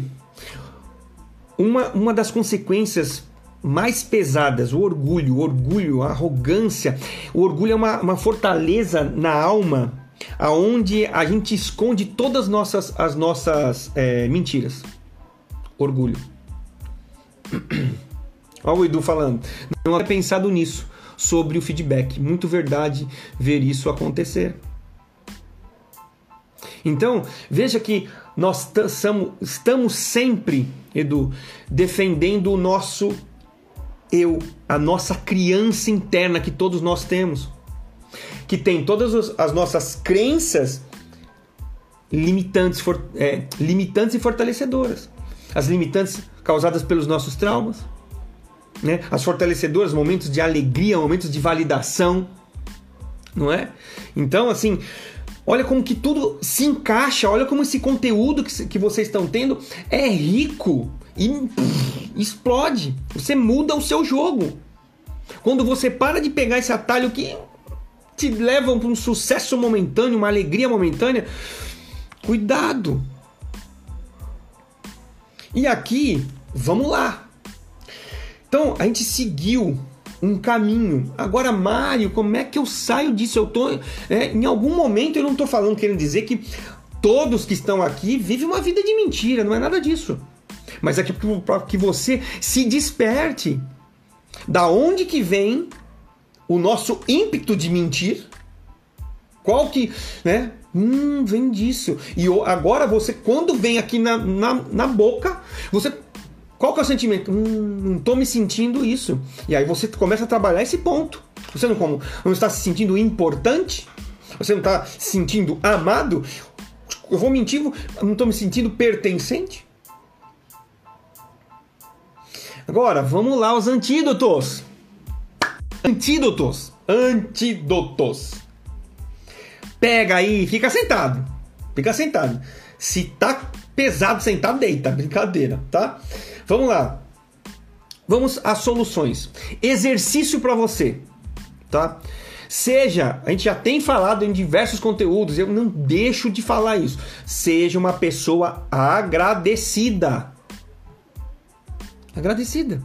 Uma, uma das consequências mais pesadas, o orgulho, o orgulho, a arrogância. O orgulho é uma, uma fortaleza na alma, aonde a gente esconde todas as nossas, as nossas é, mentiras. Orgulho. Olha o Edu falando. Não havia pensado nisso, sobre o feedback. Muito verdade ver isso acontecer. Então, veja que nós t- samos, estamos sempre, Edu, defendendo o nosso eu, a nossa criança interna que todos nós temos, que tem todas as nossas crenças limitantes, for, é, limitantes e fortalecedoras. As limitantes causadas pelos nossos traumas, né? As fortalecedoras, momentos de alegria, momentos de validação, não é? Então, assim, olha como que tudo se encaixa, olha como esse conteúdo que, que vocês estão tendo é rico e pff, explode. Você muda o seu jogo. Quando você para de pegar esse atalho que te levam para um sucesso momentâneo, uma alegria momentânea, cuidado. E aqui, vamos lá. Então, a gente seguiu um caminho. Agora, Mário, como é que eu saio disso? Eu tô, é, em algum momento, eu não estou falando, querendo dizer que todos que estão aqui vivem uma vida de mentira, não é nada disso. Mas é para que você se desperte. Da onde que vem o nosso ímpeto de mentir? Qual que, né? Hum, vem disso. E agora você, quando vem aqui na, na, na boca, você, qual que é o sentimento? Hum, não tô me sentindo isso. E aí você começa a trabalhar esse ponto. Você não, como, não está se sentindo importante? Você não está se sentindo amado? Eu vou mentir, não tô me sentindo pertencente? Agora, vamos lá, os antídotos. Antídotos, antídotos. Pega aí, fica sentado, fica sentado. Se tá pesado sentado, deita, brincadeira, tá? Vamos lá. Vamos às soluções. Exercício para você, tá? Seja, a gente já tem falado em diversos conteúdos, eu não deixo de falar isso. Seja uma pessoa agradecida. Agradecida.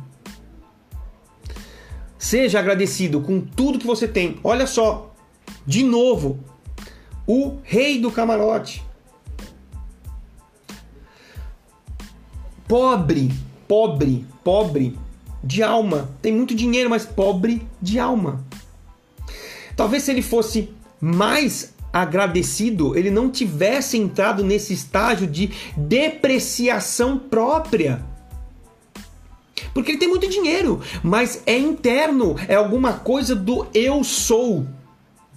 Seja agradecido com tudo que você tem. Olha só, de novo, o rei do camarote. Pobre, pobre, pobre de alma. Tem muito dinheiro, mas pobre de alma. Talvez se ele fosse mais agradecido, ele não tivesse entrado nesse estágio de depreciação própria. Porque ele tem muito dinheiro, mas é interno, é alguma coisa do eu sou.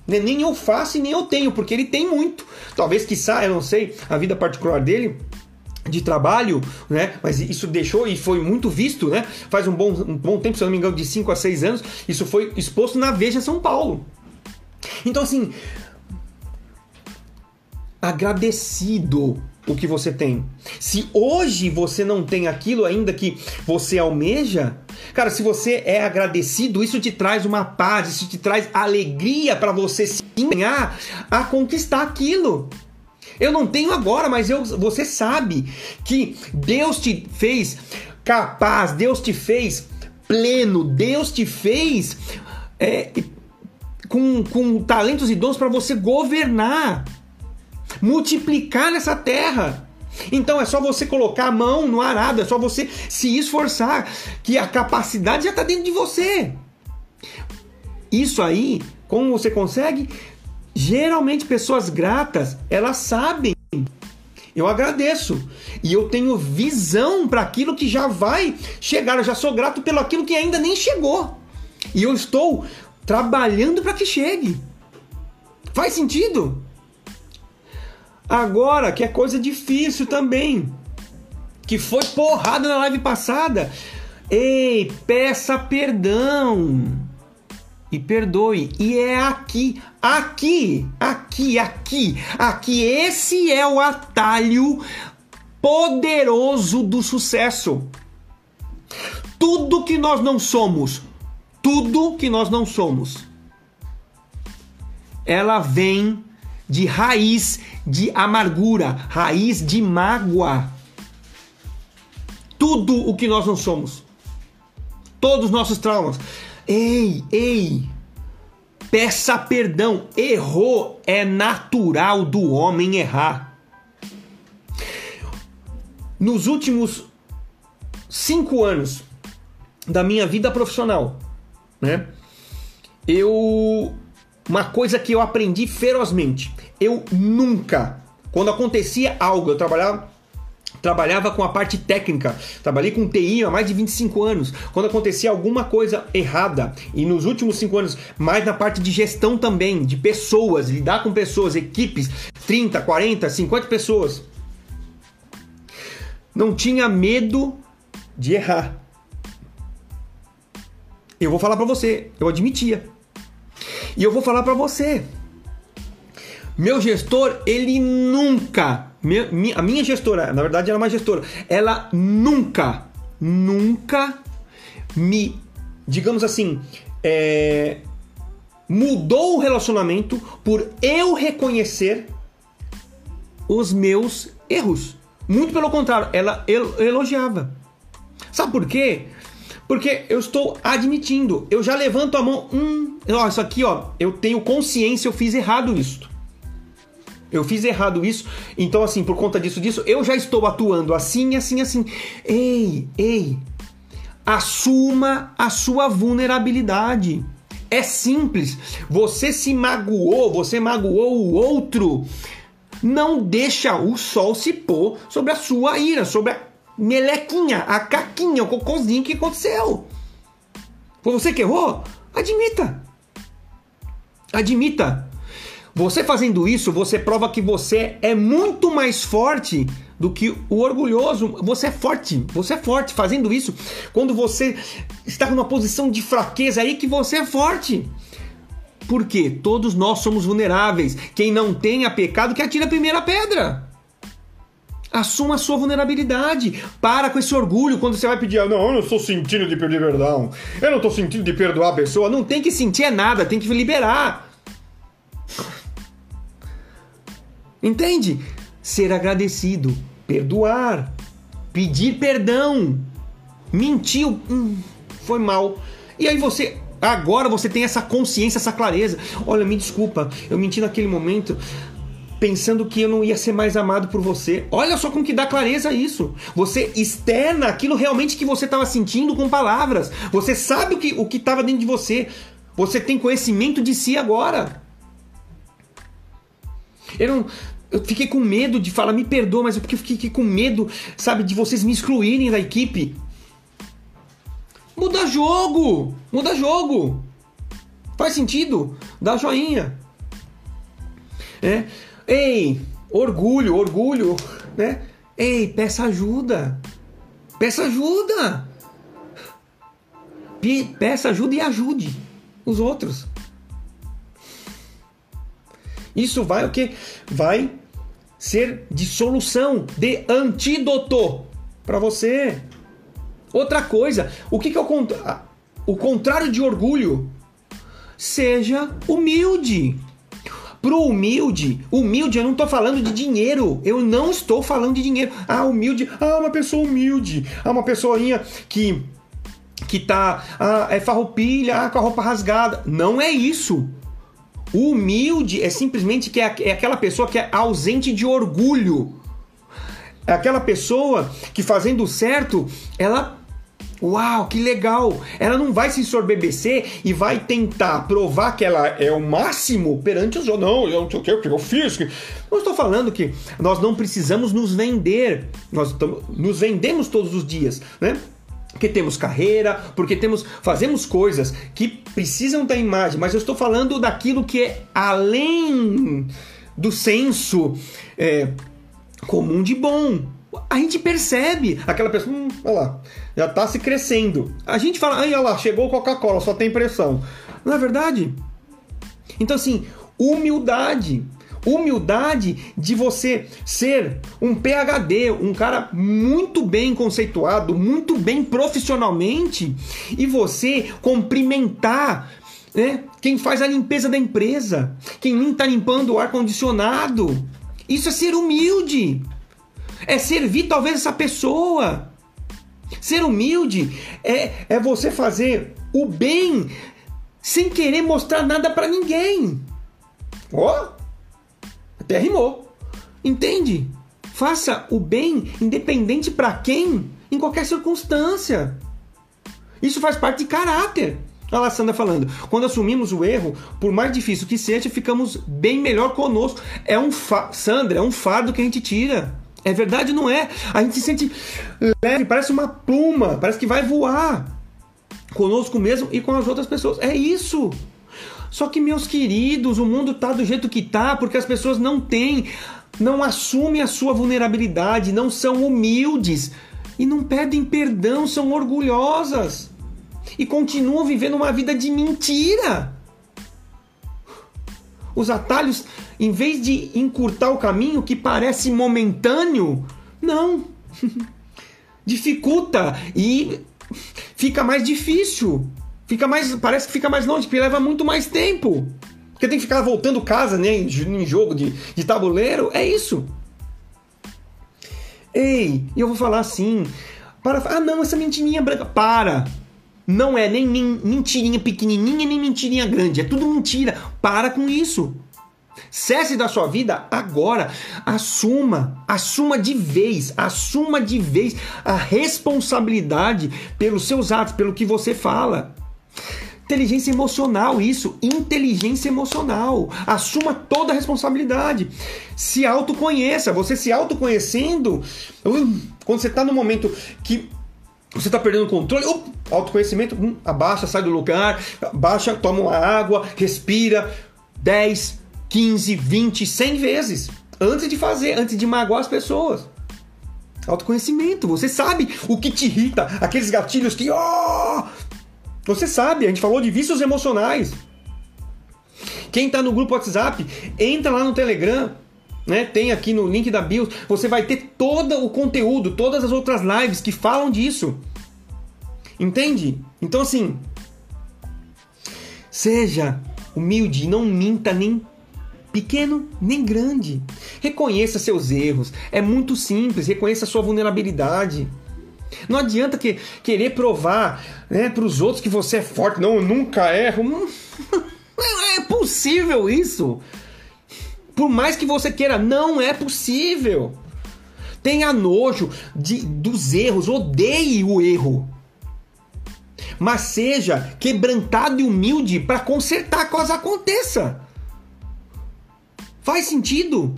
Nem eu faço e nem eu tenho, porque ele tem muito. Talvez, quiçá, eu não sei, a vida particular dele, de trabalho, né? Mas isso deixou e foi muito visto, né? Faz um bom, um bom tempo, se eu não me engano, de cinco a seis anos, isso foi exposto na Veja São Paulo. Então, assim, agradecido o que você tem. Se hoje você não tem aquilo ainda que você almeja, cara, se você é agradecido, isso te traz uma paz, isso te traz alegria para você se empenhar a conquistar aquilo. Eu não tenho agora, mas eu, você sabe que Deus te fez capaz, Deus te fez pleno, Deus te fez é, com, com talentos e dons para você governar, multiplicar nessa terra. Então é só você colocar a mão no arado, é só você se esforçar, que a capacidade já está dentro de você. Isso aí, como você consegue? Geralmente pessoas gratas, elas sabem, eu agradeço, e eu tenho visão para aquilo que já vai chegar, eu já sou grato pelo aquilo que ainda nem chegou, e eu estou trabalhando para que chegue. Faz sentido? Agora, que é coisa difícil também, que foi porrada na live passada. Ei, peça perdão e perdoe. E é aqui, aqui, aqui, aqui, aqui. Esse é o atalho poderoso do sucesso. Tudo que nós não somos, tudo que nós não somos, ela vem de raiz de amargura, raiz de mágoa. Tudo o que nós não somos, todos os nossos traumas. Ei, ei, peça perdão. Errou, é natural do homem errar. Nos últimos cinco anos da minha vida profissional, né, eu... uma coisa que eu aprendi ferozmente. Eu nunca, quando acontecia algo, eu trabalhava, trabalhava com a parte técnica, trabalhei com T I há mais de vinte e cinco anos. Quando acontecia alguma coisa errada, e nos últimos cinco anos, mais na parte de gestão também, de pessoas, lidar com pessoas, equipes, trinta, quarenta, cinquenta pessoas. Não tinha medo de errar. Eu vou falar pra você, eu admitia. E eu vou falar pra você, meu gestor, ele nunca, minha, a minha gestora, na verdade ela é uma gestora, ela nunca, nunca me, digamos assim, é, mudou o relacionamento por eu reconhecer os meus erros. Muito pelo contrário, ela elogiava. Sabe por quê? Porque eu estou admitindo, eu já levanto a mão, hum, ó, isso aqui, ó, eu tenho consciência, eu fiz errado isso. Eu fiz errado isso, então assim, por conta disso, disso, eu já estou atuando assim, assim, assim. Ei, ei, assuma a sua vulnerabilidade. É simples, você se magoou, você magoou o outro. Não deixa o sol se pôr sobre a sua ira, sobre a melequinha, a caquinha, o cocôzinho que aconteceu. Foi você que errou? Admita. Admita. Você fazendo isso, você prova que você é muito mais forte do que o orgulhoso. Você é forte. Você é forte fazendo isso. Quando você está numa posição de fraqueza, aí que você é forte. Porque todos nós somos vulneráveis. Quem não tenha pecado, que atire a primeira pedra. Assuma a sua vulnerabilidade. Para com esse orgulho quando você vai pedir. Não, eu não estou sentindo de perder perdão. Eu não estou sentindo de perdoar a pessoa. Não tem que sentir é nada, tem que liberar. Entende? Ser agradecido, perdoar, pedir perdão. Mentiu, hum, foi mal. E aí você... agora você tem essa consciência, essa clareza. Olha, me desculpa, eu menti naquele momento... pensando que eu não ia ser mais amado por você. Olha só como que dá clareza isso. Você externa aquilo realmente que você estava sentindo com palavras. Você sabe o que o que estava dentro de você. Você tem conhecimento de si agora. Eu não... eu fiquei com medo de falar, me perdoa, mas eu fiquei com medo, sabe, de vocês me excluírem da equipe. Muda jogo! Muda jogo! Faz sentido? Dá joinha. É... Ei, orgulho, orgulho, né? Ei, peça ajuda. Peça ajuda. Pe- peça ajuda e ajude os outros. Isso vai o quê? Vai ser de solução, de antídoto para você. Outra coisa, o que, que é o, contra- o contrário de orgulho? Seja humilde. Pro humilde, humilde, eu não tô falando de dinheiro, eu não estou falando de dinheiro. Ah, humilde, ah, uma pessoa humilde, ah, uma pessoinha que, que tá, ah, é farroupilha, ah, com a roupa rasgada. Não é isso. Humilde é simplesmente que é, é aquela pessoa que é ausente de orgulho. É aquela pessoa que fazendo o certo, ela... uau, que legal! Ela não vai se ensorbebecer e vai tentar provar que ela é o máximo perante os outros. Não, eu não sei o que eu fiz. Não estou falando que nós não precisamos nos vender. Nós nos vendemos todos os dias, né? Porque temos carreira, porque temos, fazemos coisas que precisam da imagem. Mas eu estou falando daquilo que é além do senso é, comum de bom. a gente percebe. Aquela pessoa, hum, olha lá, já tá se crescendo. A gente fala, ai, olha lá, chegou Coca-Cola, só tem pressão. Não é verdade? Então, assim, humildade. Humildade de você ser um P H D, um cara muito bem conceituado, muito bem profissionalmente, e você cumprimentar, né, quem faz a limpeza da empresa, quem está limpando o ar-condicionado. Isso é ser humilde. É servir talvez essa pessoa. Ser humilde é, é você fazer o bem sem querer mostrar nada para ninguém. Ó! Oh! Até rimou. Entende? Faça o bem independente para quem, em qualquer circunstância. Isso faz parte de caráter. Olha lá a Sandra falando. Quando assumimos o erro, por mais difícil que seja, ficamos bem melhor conosco. É um fa... Sandra, é um fardo que a gente tira. É verdade ou não é? A gente se sente leve, parece uma pluma, parece que vai voar. Conosco mesmo e com as outras pessoas. É isso. Só que, meus queridos, o mundo tá do jeito que tá porque as pessoas não têm, não assumem a sua vulnerabilidade, não são humildes e não pedem perdão, são orgulhosas e continuam vivendo uma vida de mentira. Os atalhos, em vez de encurtar o caminho que parece momentâneo, não, dificulta e fica mais difícil. Fica mais, parece que fica mais longe, porque leva muito mais tempo. Porque tem que ficar voltando casa, né, em, em jogo de, de tabuleiro. É isso. Ei, eu vou falar assim. Para, ah, não, essa mentirinha branca. Para. Não é nem, nem mentirinha pequenininha, nem mentirinha grande. É tudo mentira. Para com isso. Cesse da sua vida agora. Assuma, assuma de vez, assuma de vez a responsabilidade pelos seus atos, pelo que você fala. Inteligência emocional, isso, inteligência emocional, assuma toda a responsabilidade, se autoconheça, você se autoconhecendo, quando você está no momento que você está perdendo o controle, op, autoconhecimento, hum, abaixa, sai do lugar, abaixa, toma uma água, respira dez, quinze, vinte, cem vezes, antes de fazer, antes de magoar as pessoas. Autoconhecimento, você sabe o que te irrita, aqueles gatilhos que... Oh, você sabe, a gente falou de vícios emocionais. Quem está no grupo WhatsApp, entra lá no Telegram, né? Tem aqui no link da bio, você vai ter todo o conteúdo, todas as outras lives que falam disso. Entende? Então, assim, seja humilde, não minta nem pequeno, nem grande. Reconheça seus erros, é muito simples, reconheça sua vulnerabilidade. Não adianta que, querer provar, né, para os outros que você é forte. Não, eu nunca erro. É possível isso. Por mais que você queira, não é possível. Tenha nojo de, dos erros. Odeie o erro. Mas seja quebrantado e humilde para consertar caso aconteça. Faz sentido?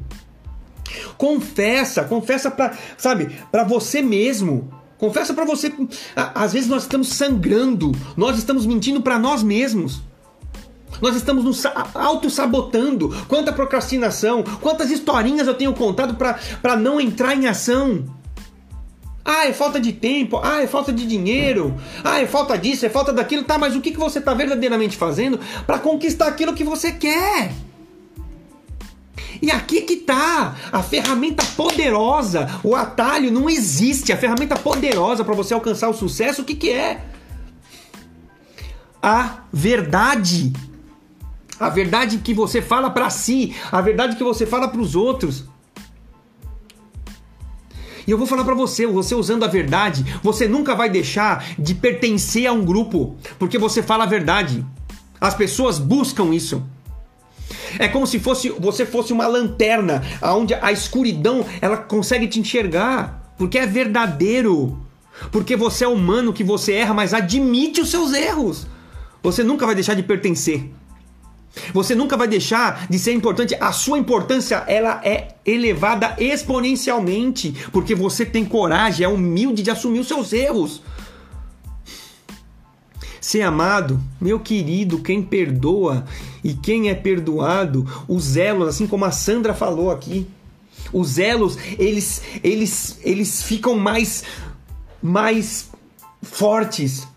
Confessa. Confessa para, sabe, para você mesmo. Confessa pra você, às vezes nós estamos sangrando, nós estamos mentindo pra nós mesmos, nós estamos nos auto-sabotando. Quanta procrastinação, quantas historinhas eu tenho contado pra, pra não entrar em ação. Ah, é falta de tempo, ah, é falta de dinheiro, ah, é falta disso, é falta daquilo. Tá, mas o que você tá verdadeiramente fazendo pra conquistar aquilo que você quer? E aqui que tá, a ferramenta poderosa, o atalho não existe, a ferramenta poderosa para você alcançar o sucesso, o que que é? A verdade, a verdade que você fala para si, a verdade que você fala para os outros. E eu vou falar pra você, você usando a verdade, você nunca vai deixar de pertencer a um grupo, porque você fala a verdade, as pessoas buscam isso. É como se fosse, você fosse uma lanterna, onde a escuridão ela consegue te enxergar, porque é verdadeiro, porque você é humano, que você erra, mas admite os seus erros. Você nunca vai deixar de pertencer, você nunca vai deixar de ser importante. A sua importância ela é elevada exponencialmente, porque você tem coragem, é humilde de assumir os seus erros. Ser amado, meu querido, quem perdoa e quem é perdoado, os elos, assim como a Sandra falou aqui, Os elos, eles, eles, eles ficam mais, mais fortes.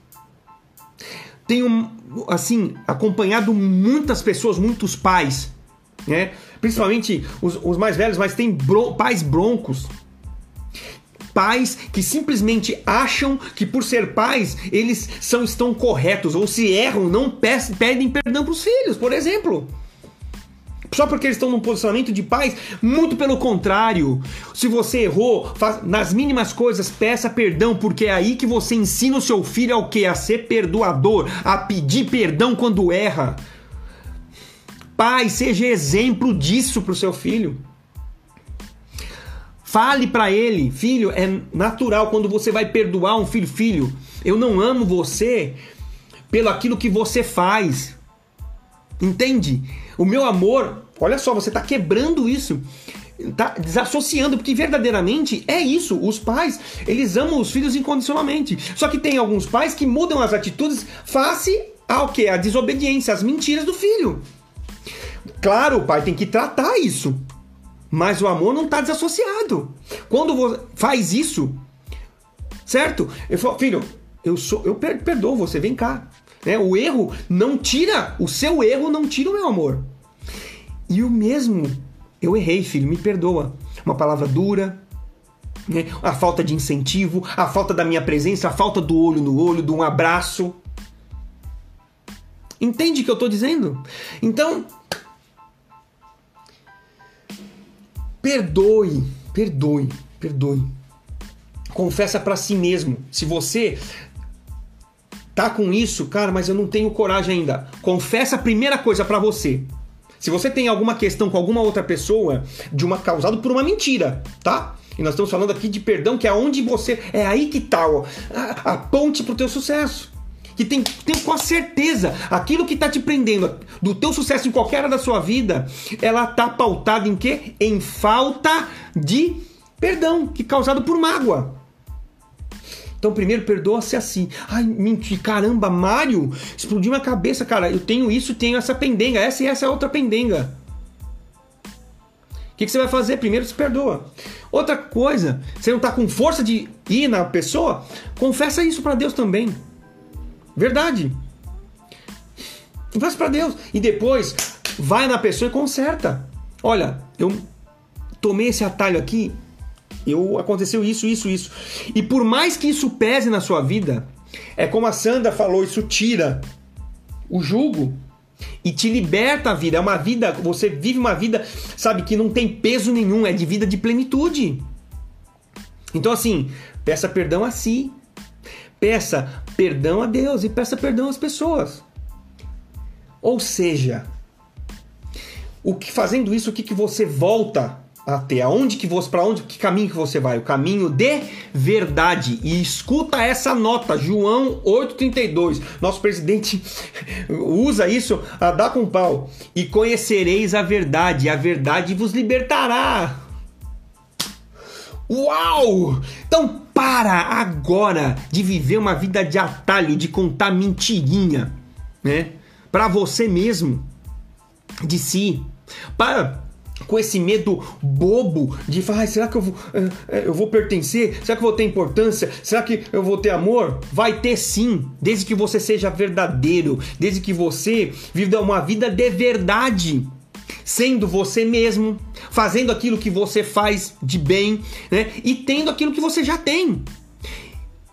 Tenho, assim, acompanhado muitas pessoas, muitos pais, né? Principalmente os, os mais velhos, mas tem bron- pais broncos. Pais que simplesmente acham que por ser pais, eles são, estão corretos, ou se erram, não pe- pedem perdão para os filhos, por exemplo. Só porque eles estão num posicionamento de pais, muito pelo contrário. Se você errou, faz, nas mínimas coisas, peça perdão, porque é aí que você ensina o seu filho ao quê? A ser perdoador, a pedir perdão quando erra. Pai, seja exemplo disso para o seu filho. Fale para ele, filho, é natural quando você vai perdoar um filho, filho, eu não amo você pelo aquilo que você faz. Entende? O meu amor, olha só, você está quebrando isso, está desassociando, porque verdadeiramente é isso, os pais, eles amam os filhos incondicionalmente, só que tem alguns pais que mudam as atitudes face ao que? A desobediência, as mentiras do filho. Claro, o pai tem que tratar isso, mas o amor não está desassociado. Quando você faz isso, certo? Eu falo, filho, eu, sou, eu perdoo você, vem cá. É, o erro não tira, o seu erro não tira o meu amor. E o mesmo, eu errei, filho, me perdoa. Uma palavra dura, né? A falta de incentivo, a falta da minha presença, a falta do olho no olho, de um abraço. Entende o que eu estou dizendo? Então, perdoe, perdoe, perdoe. Confessa para si mesmo. Se você tá com isso, cara, mas eu não tenho coragem ainda. Confessa a primeira coisa pra você. Se você tem alguma questão com alguma outra pessoa, de uma causada por uma mentira, tá? E nós estamos falando aqui de perdão, que é onde você... É aí que tá, ó, a, a ponte pro teu sucesso. Que tem, tem com a certeza, aquilo que tá te prendendo do teu sucesso em qualquer área da sua vida, ela tá pautada em quê? Em falta de perdão, que é causado por mágoa. Então, primeiro, perdoa-se assim. Ai, mentira, caramba, Mário, explodiu minha cabeça, cara. Eu tenho isso, tenho essa pendenga, essa e essa é outra pendenga. O que, que você vai fazer? Primeiro, se perdoa. Outra coisa, você não tá com força de ir na pessoa? Confessa isso para Deus também. Verdade. Confessa para Deus. E depois, vai na pessoa e conserta. Olha, eu tomei esse atalho aqui, Eu, aconteceu isso, isso, isso. E por mais que isso pese na sua vida, é como a Sandra falou, isso tira o jugo e te liberta a vida. É uma vida, você vive uma vida, sabe, que não tem peso nenhum, é de vida de plenitude. Então, assim, peça perdão a si, peça perdão a Deus e peça perdão às pessoas. Ou seja, o que, fazendo isso, o que, que você volta até aonde que você, para onde, que caminho que você vai? O caminho de verdade. E escuta essa nota, João oito trinta e dois. Nosso presidente usa isso a dar com pau. E conhecereis a verdade, a verdade vos libertará. Uau! Então para agora de viver uma vida de atalho, de contar mentirinha, né? Para você mesmo, de si. Para com esse medo bobo de falar, ah, será que eu vou, eu vou pertencer? Será que eu vou ter importância? Será que eu vou ter amor? Vai ter sim, desde que você seja verdadeiro, desde que você viva uma vida de verdade, sendo você mesmo, fazendo aquilo que você faz de bem, né? E tendo aquilo que você já tem.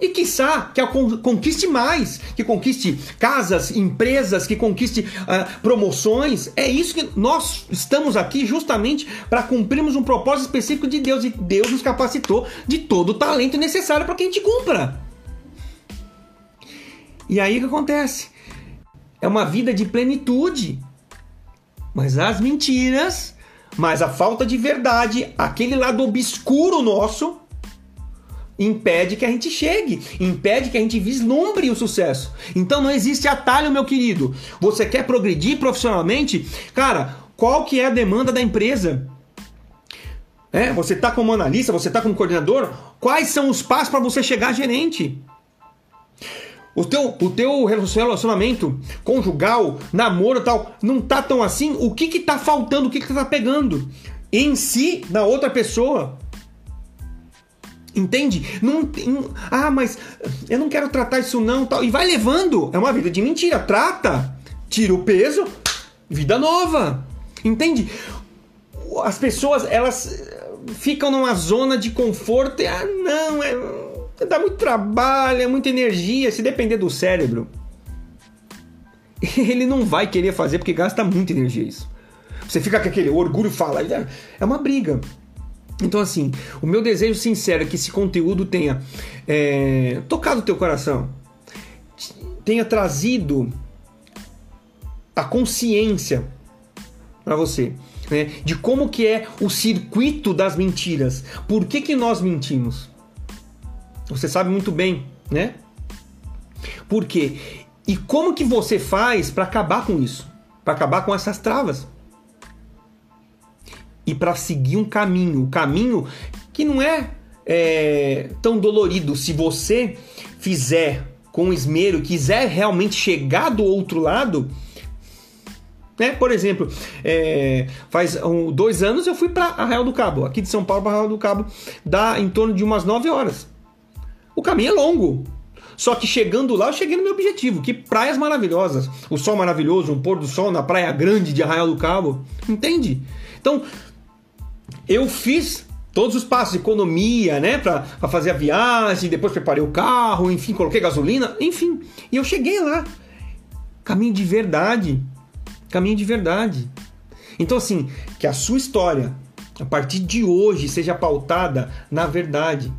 E quiçá que conquiste mais, que conquiste casas, empresas, que conquiste uh, promoções. É isso que nós estamos aqui justamente para cumprirmos um propósito específico de Deus. E Deus nos capacitou de todo o talento necessário para que a gente cumpra. E aí o que acontece? É uma vida de plenitude. Mas as mentiras, mas a falta de verdade, aquele lado obscuro nosso, impede que a gente chegue, impede que a gente vislumbre o sucesso. Então não existe atalho, meu querido. Você quer progredir profissionalmente? Cara, qual que é a demanda da empresa? É, você tá como analista, você tá como coordenador? Quais são os passos para você chegar a gerente? O teu, o teu relacionamento conjugal, namoro e tal, não tá tão assim? O que que tá faltando? O que que tá pegando? em si da outra pessoa. Entende? Não, não, ah, mas eu não quero tratar isso não, tal. E vai levando. É uma vida de mentira. Trata, tira o peso, vida nova. Entende? As pessoas, elas ficam numa zona de conforto. E, ah, não, é, dá muito trabalho, é muita energia. Se depender do cérebro, ele não vai querer fazer porque gasta muita energia isso. Você fica com aquele orgulho, fala, é uma briga. Então, assim, o meu desejo sincero é que esse conteúdo tenha é, tocado o teu coração, tenha trazido a consciência para você, né, de como que é o circuito das mentiras. Por que que nós mentimos? Você sabe muito bem, né? Por quê? E como que você faz para acabar com isso? Para acabar com essas travas? E para seguir um caminho, um caminho que não é, é tão dolorido. Se você fizer com esmero, quiser realmente chegar do outro lado, né? Por exemplo, é, faz um, dois anos eu fui para Arraial do Cabo, aqui de São Paulo para Arraial do Cabo, dá em torno de umas nove horas. O caminho é longo. Só que chegando lá, eu cheguei no meu objetivo. Que praias maravilhosas. O sol maravilhoso, um pôr do sol na praia grande de Arraial do Cabo. Entende? Então, eu fiz todos os passos, economia, né, pra, pra fazer a viagem, depois preparei o carro, enfim, coloquei gasolina, enfim. E eu cheguei lá. Caminho de verdade. Caminho de verdade. Então, assim, que a sua história, a partir de hoje, seja pautada na verdade.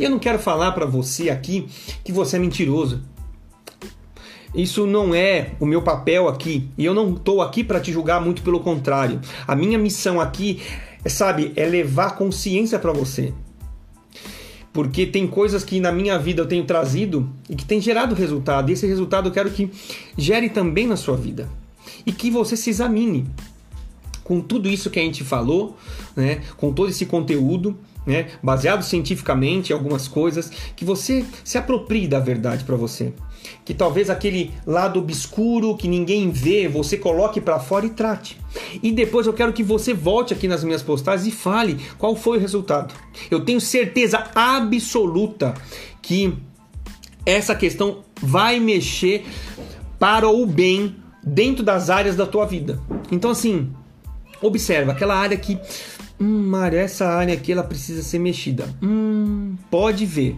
E eu não quero falar pra você aqui que você é mentiroso. Isso não é o meu papel aqui. E eu não tô aqui pra te julgar, muito pelo contrário. A minha missão aqui, sabe, é levar consciência pra você. Porque tem coisas que na minha vida eu tenho trazido e que tem gerado resultado. E esse resultado eu quero que gere também na sua vida. E que você se examine. Com tudo isso que a gente falou, né, com todo esse conteúdo, né, baseado cientificamente em algumas coisas, que você se aproprie da verdade para você. Que talvez aquele lado obscuro que ninguém vê, você coloque para fora e trate. E depois eu quero que você volte aqui nas minhas postagens e fale qual foi o resultado. Eu tenho certeza absoluta que essa questão vai mexer para o bem dentro das áreas da tua vida. Então, assim, observa aquela área que... Hum, Mário, essa área aqui, ela precisa ser mexida. Hum, pode ver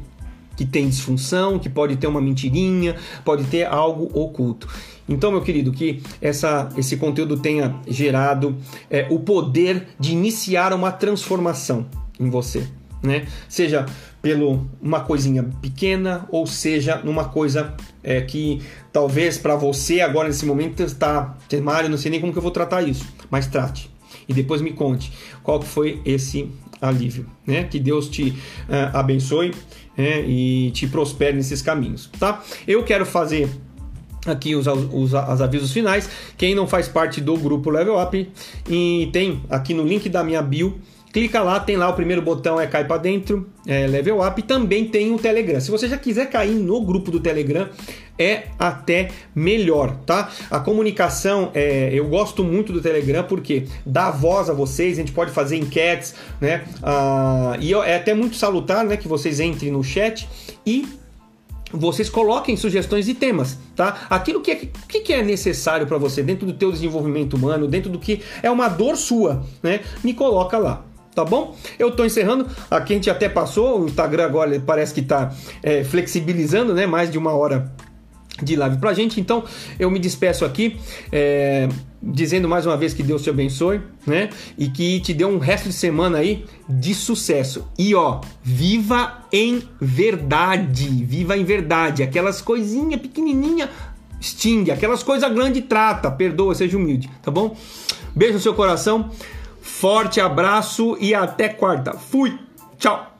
que tem disfunção, que pode ter uma mentirinha, pode ter algo oculto. Então, meu querido, que essa, esse conteúdo tenha gerado é, o poder de iniciar uma transformação em você, né? Seja pelo uma coisinha pequena, ou seja, numa coisa é, que talvez para você agora nesse momento está... Mário, não sei nem como que eu vou tratar isso, mas trate. E depois me conte qual foi esse alívio, né? Que Deus te uh, abençoe, né? E te prospere nesses caminhos, tá? Eu quero fazer aqui os, os, os avisos finais. Quem não faz parte do grupo Level Up, e tem aqui no link da minha bio, clica lá, tem lá o primeiro botão, é cai pra dentro, é Level Up. Também tem o Telegram. Se você já quiser cair no grupo do Telegram, é até melhor, tá? A comunicação, é, eu gosto muito do Telegram porque dá voz a vocês, a gente pode fazer enquetes, né? Ah, e é até muito salutar, né, que vocês entrem no chat e vocês coloquem sugestões de temas, tá? Aquilo que é, que, que é necessário para você dentro do teu desenvolvimento humano, dentro do que é uma dor sua, né? Me coloca lá. Tá bom? Eu tô encerrando. Aqui a gente até passou. O Instagram agora parece que tá é, flexibilizando, né? Mais de uma hora de live pra gente. Então, eu me despeço aqui, é, dizendo mais uma vez que Deus te abençoe, né? E que te dê um resto de semana aí de sucesso. E ó, viva em verdade. Viva em verdade. Aquelas coisinhas pequenininhas, extingue. Aquelas coisas grandes, trata. Perdoa, seja humilde. Tá bom? Beijo no seu coração. Forte abraço e até quarta. Fui, tchau!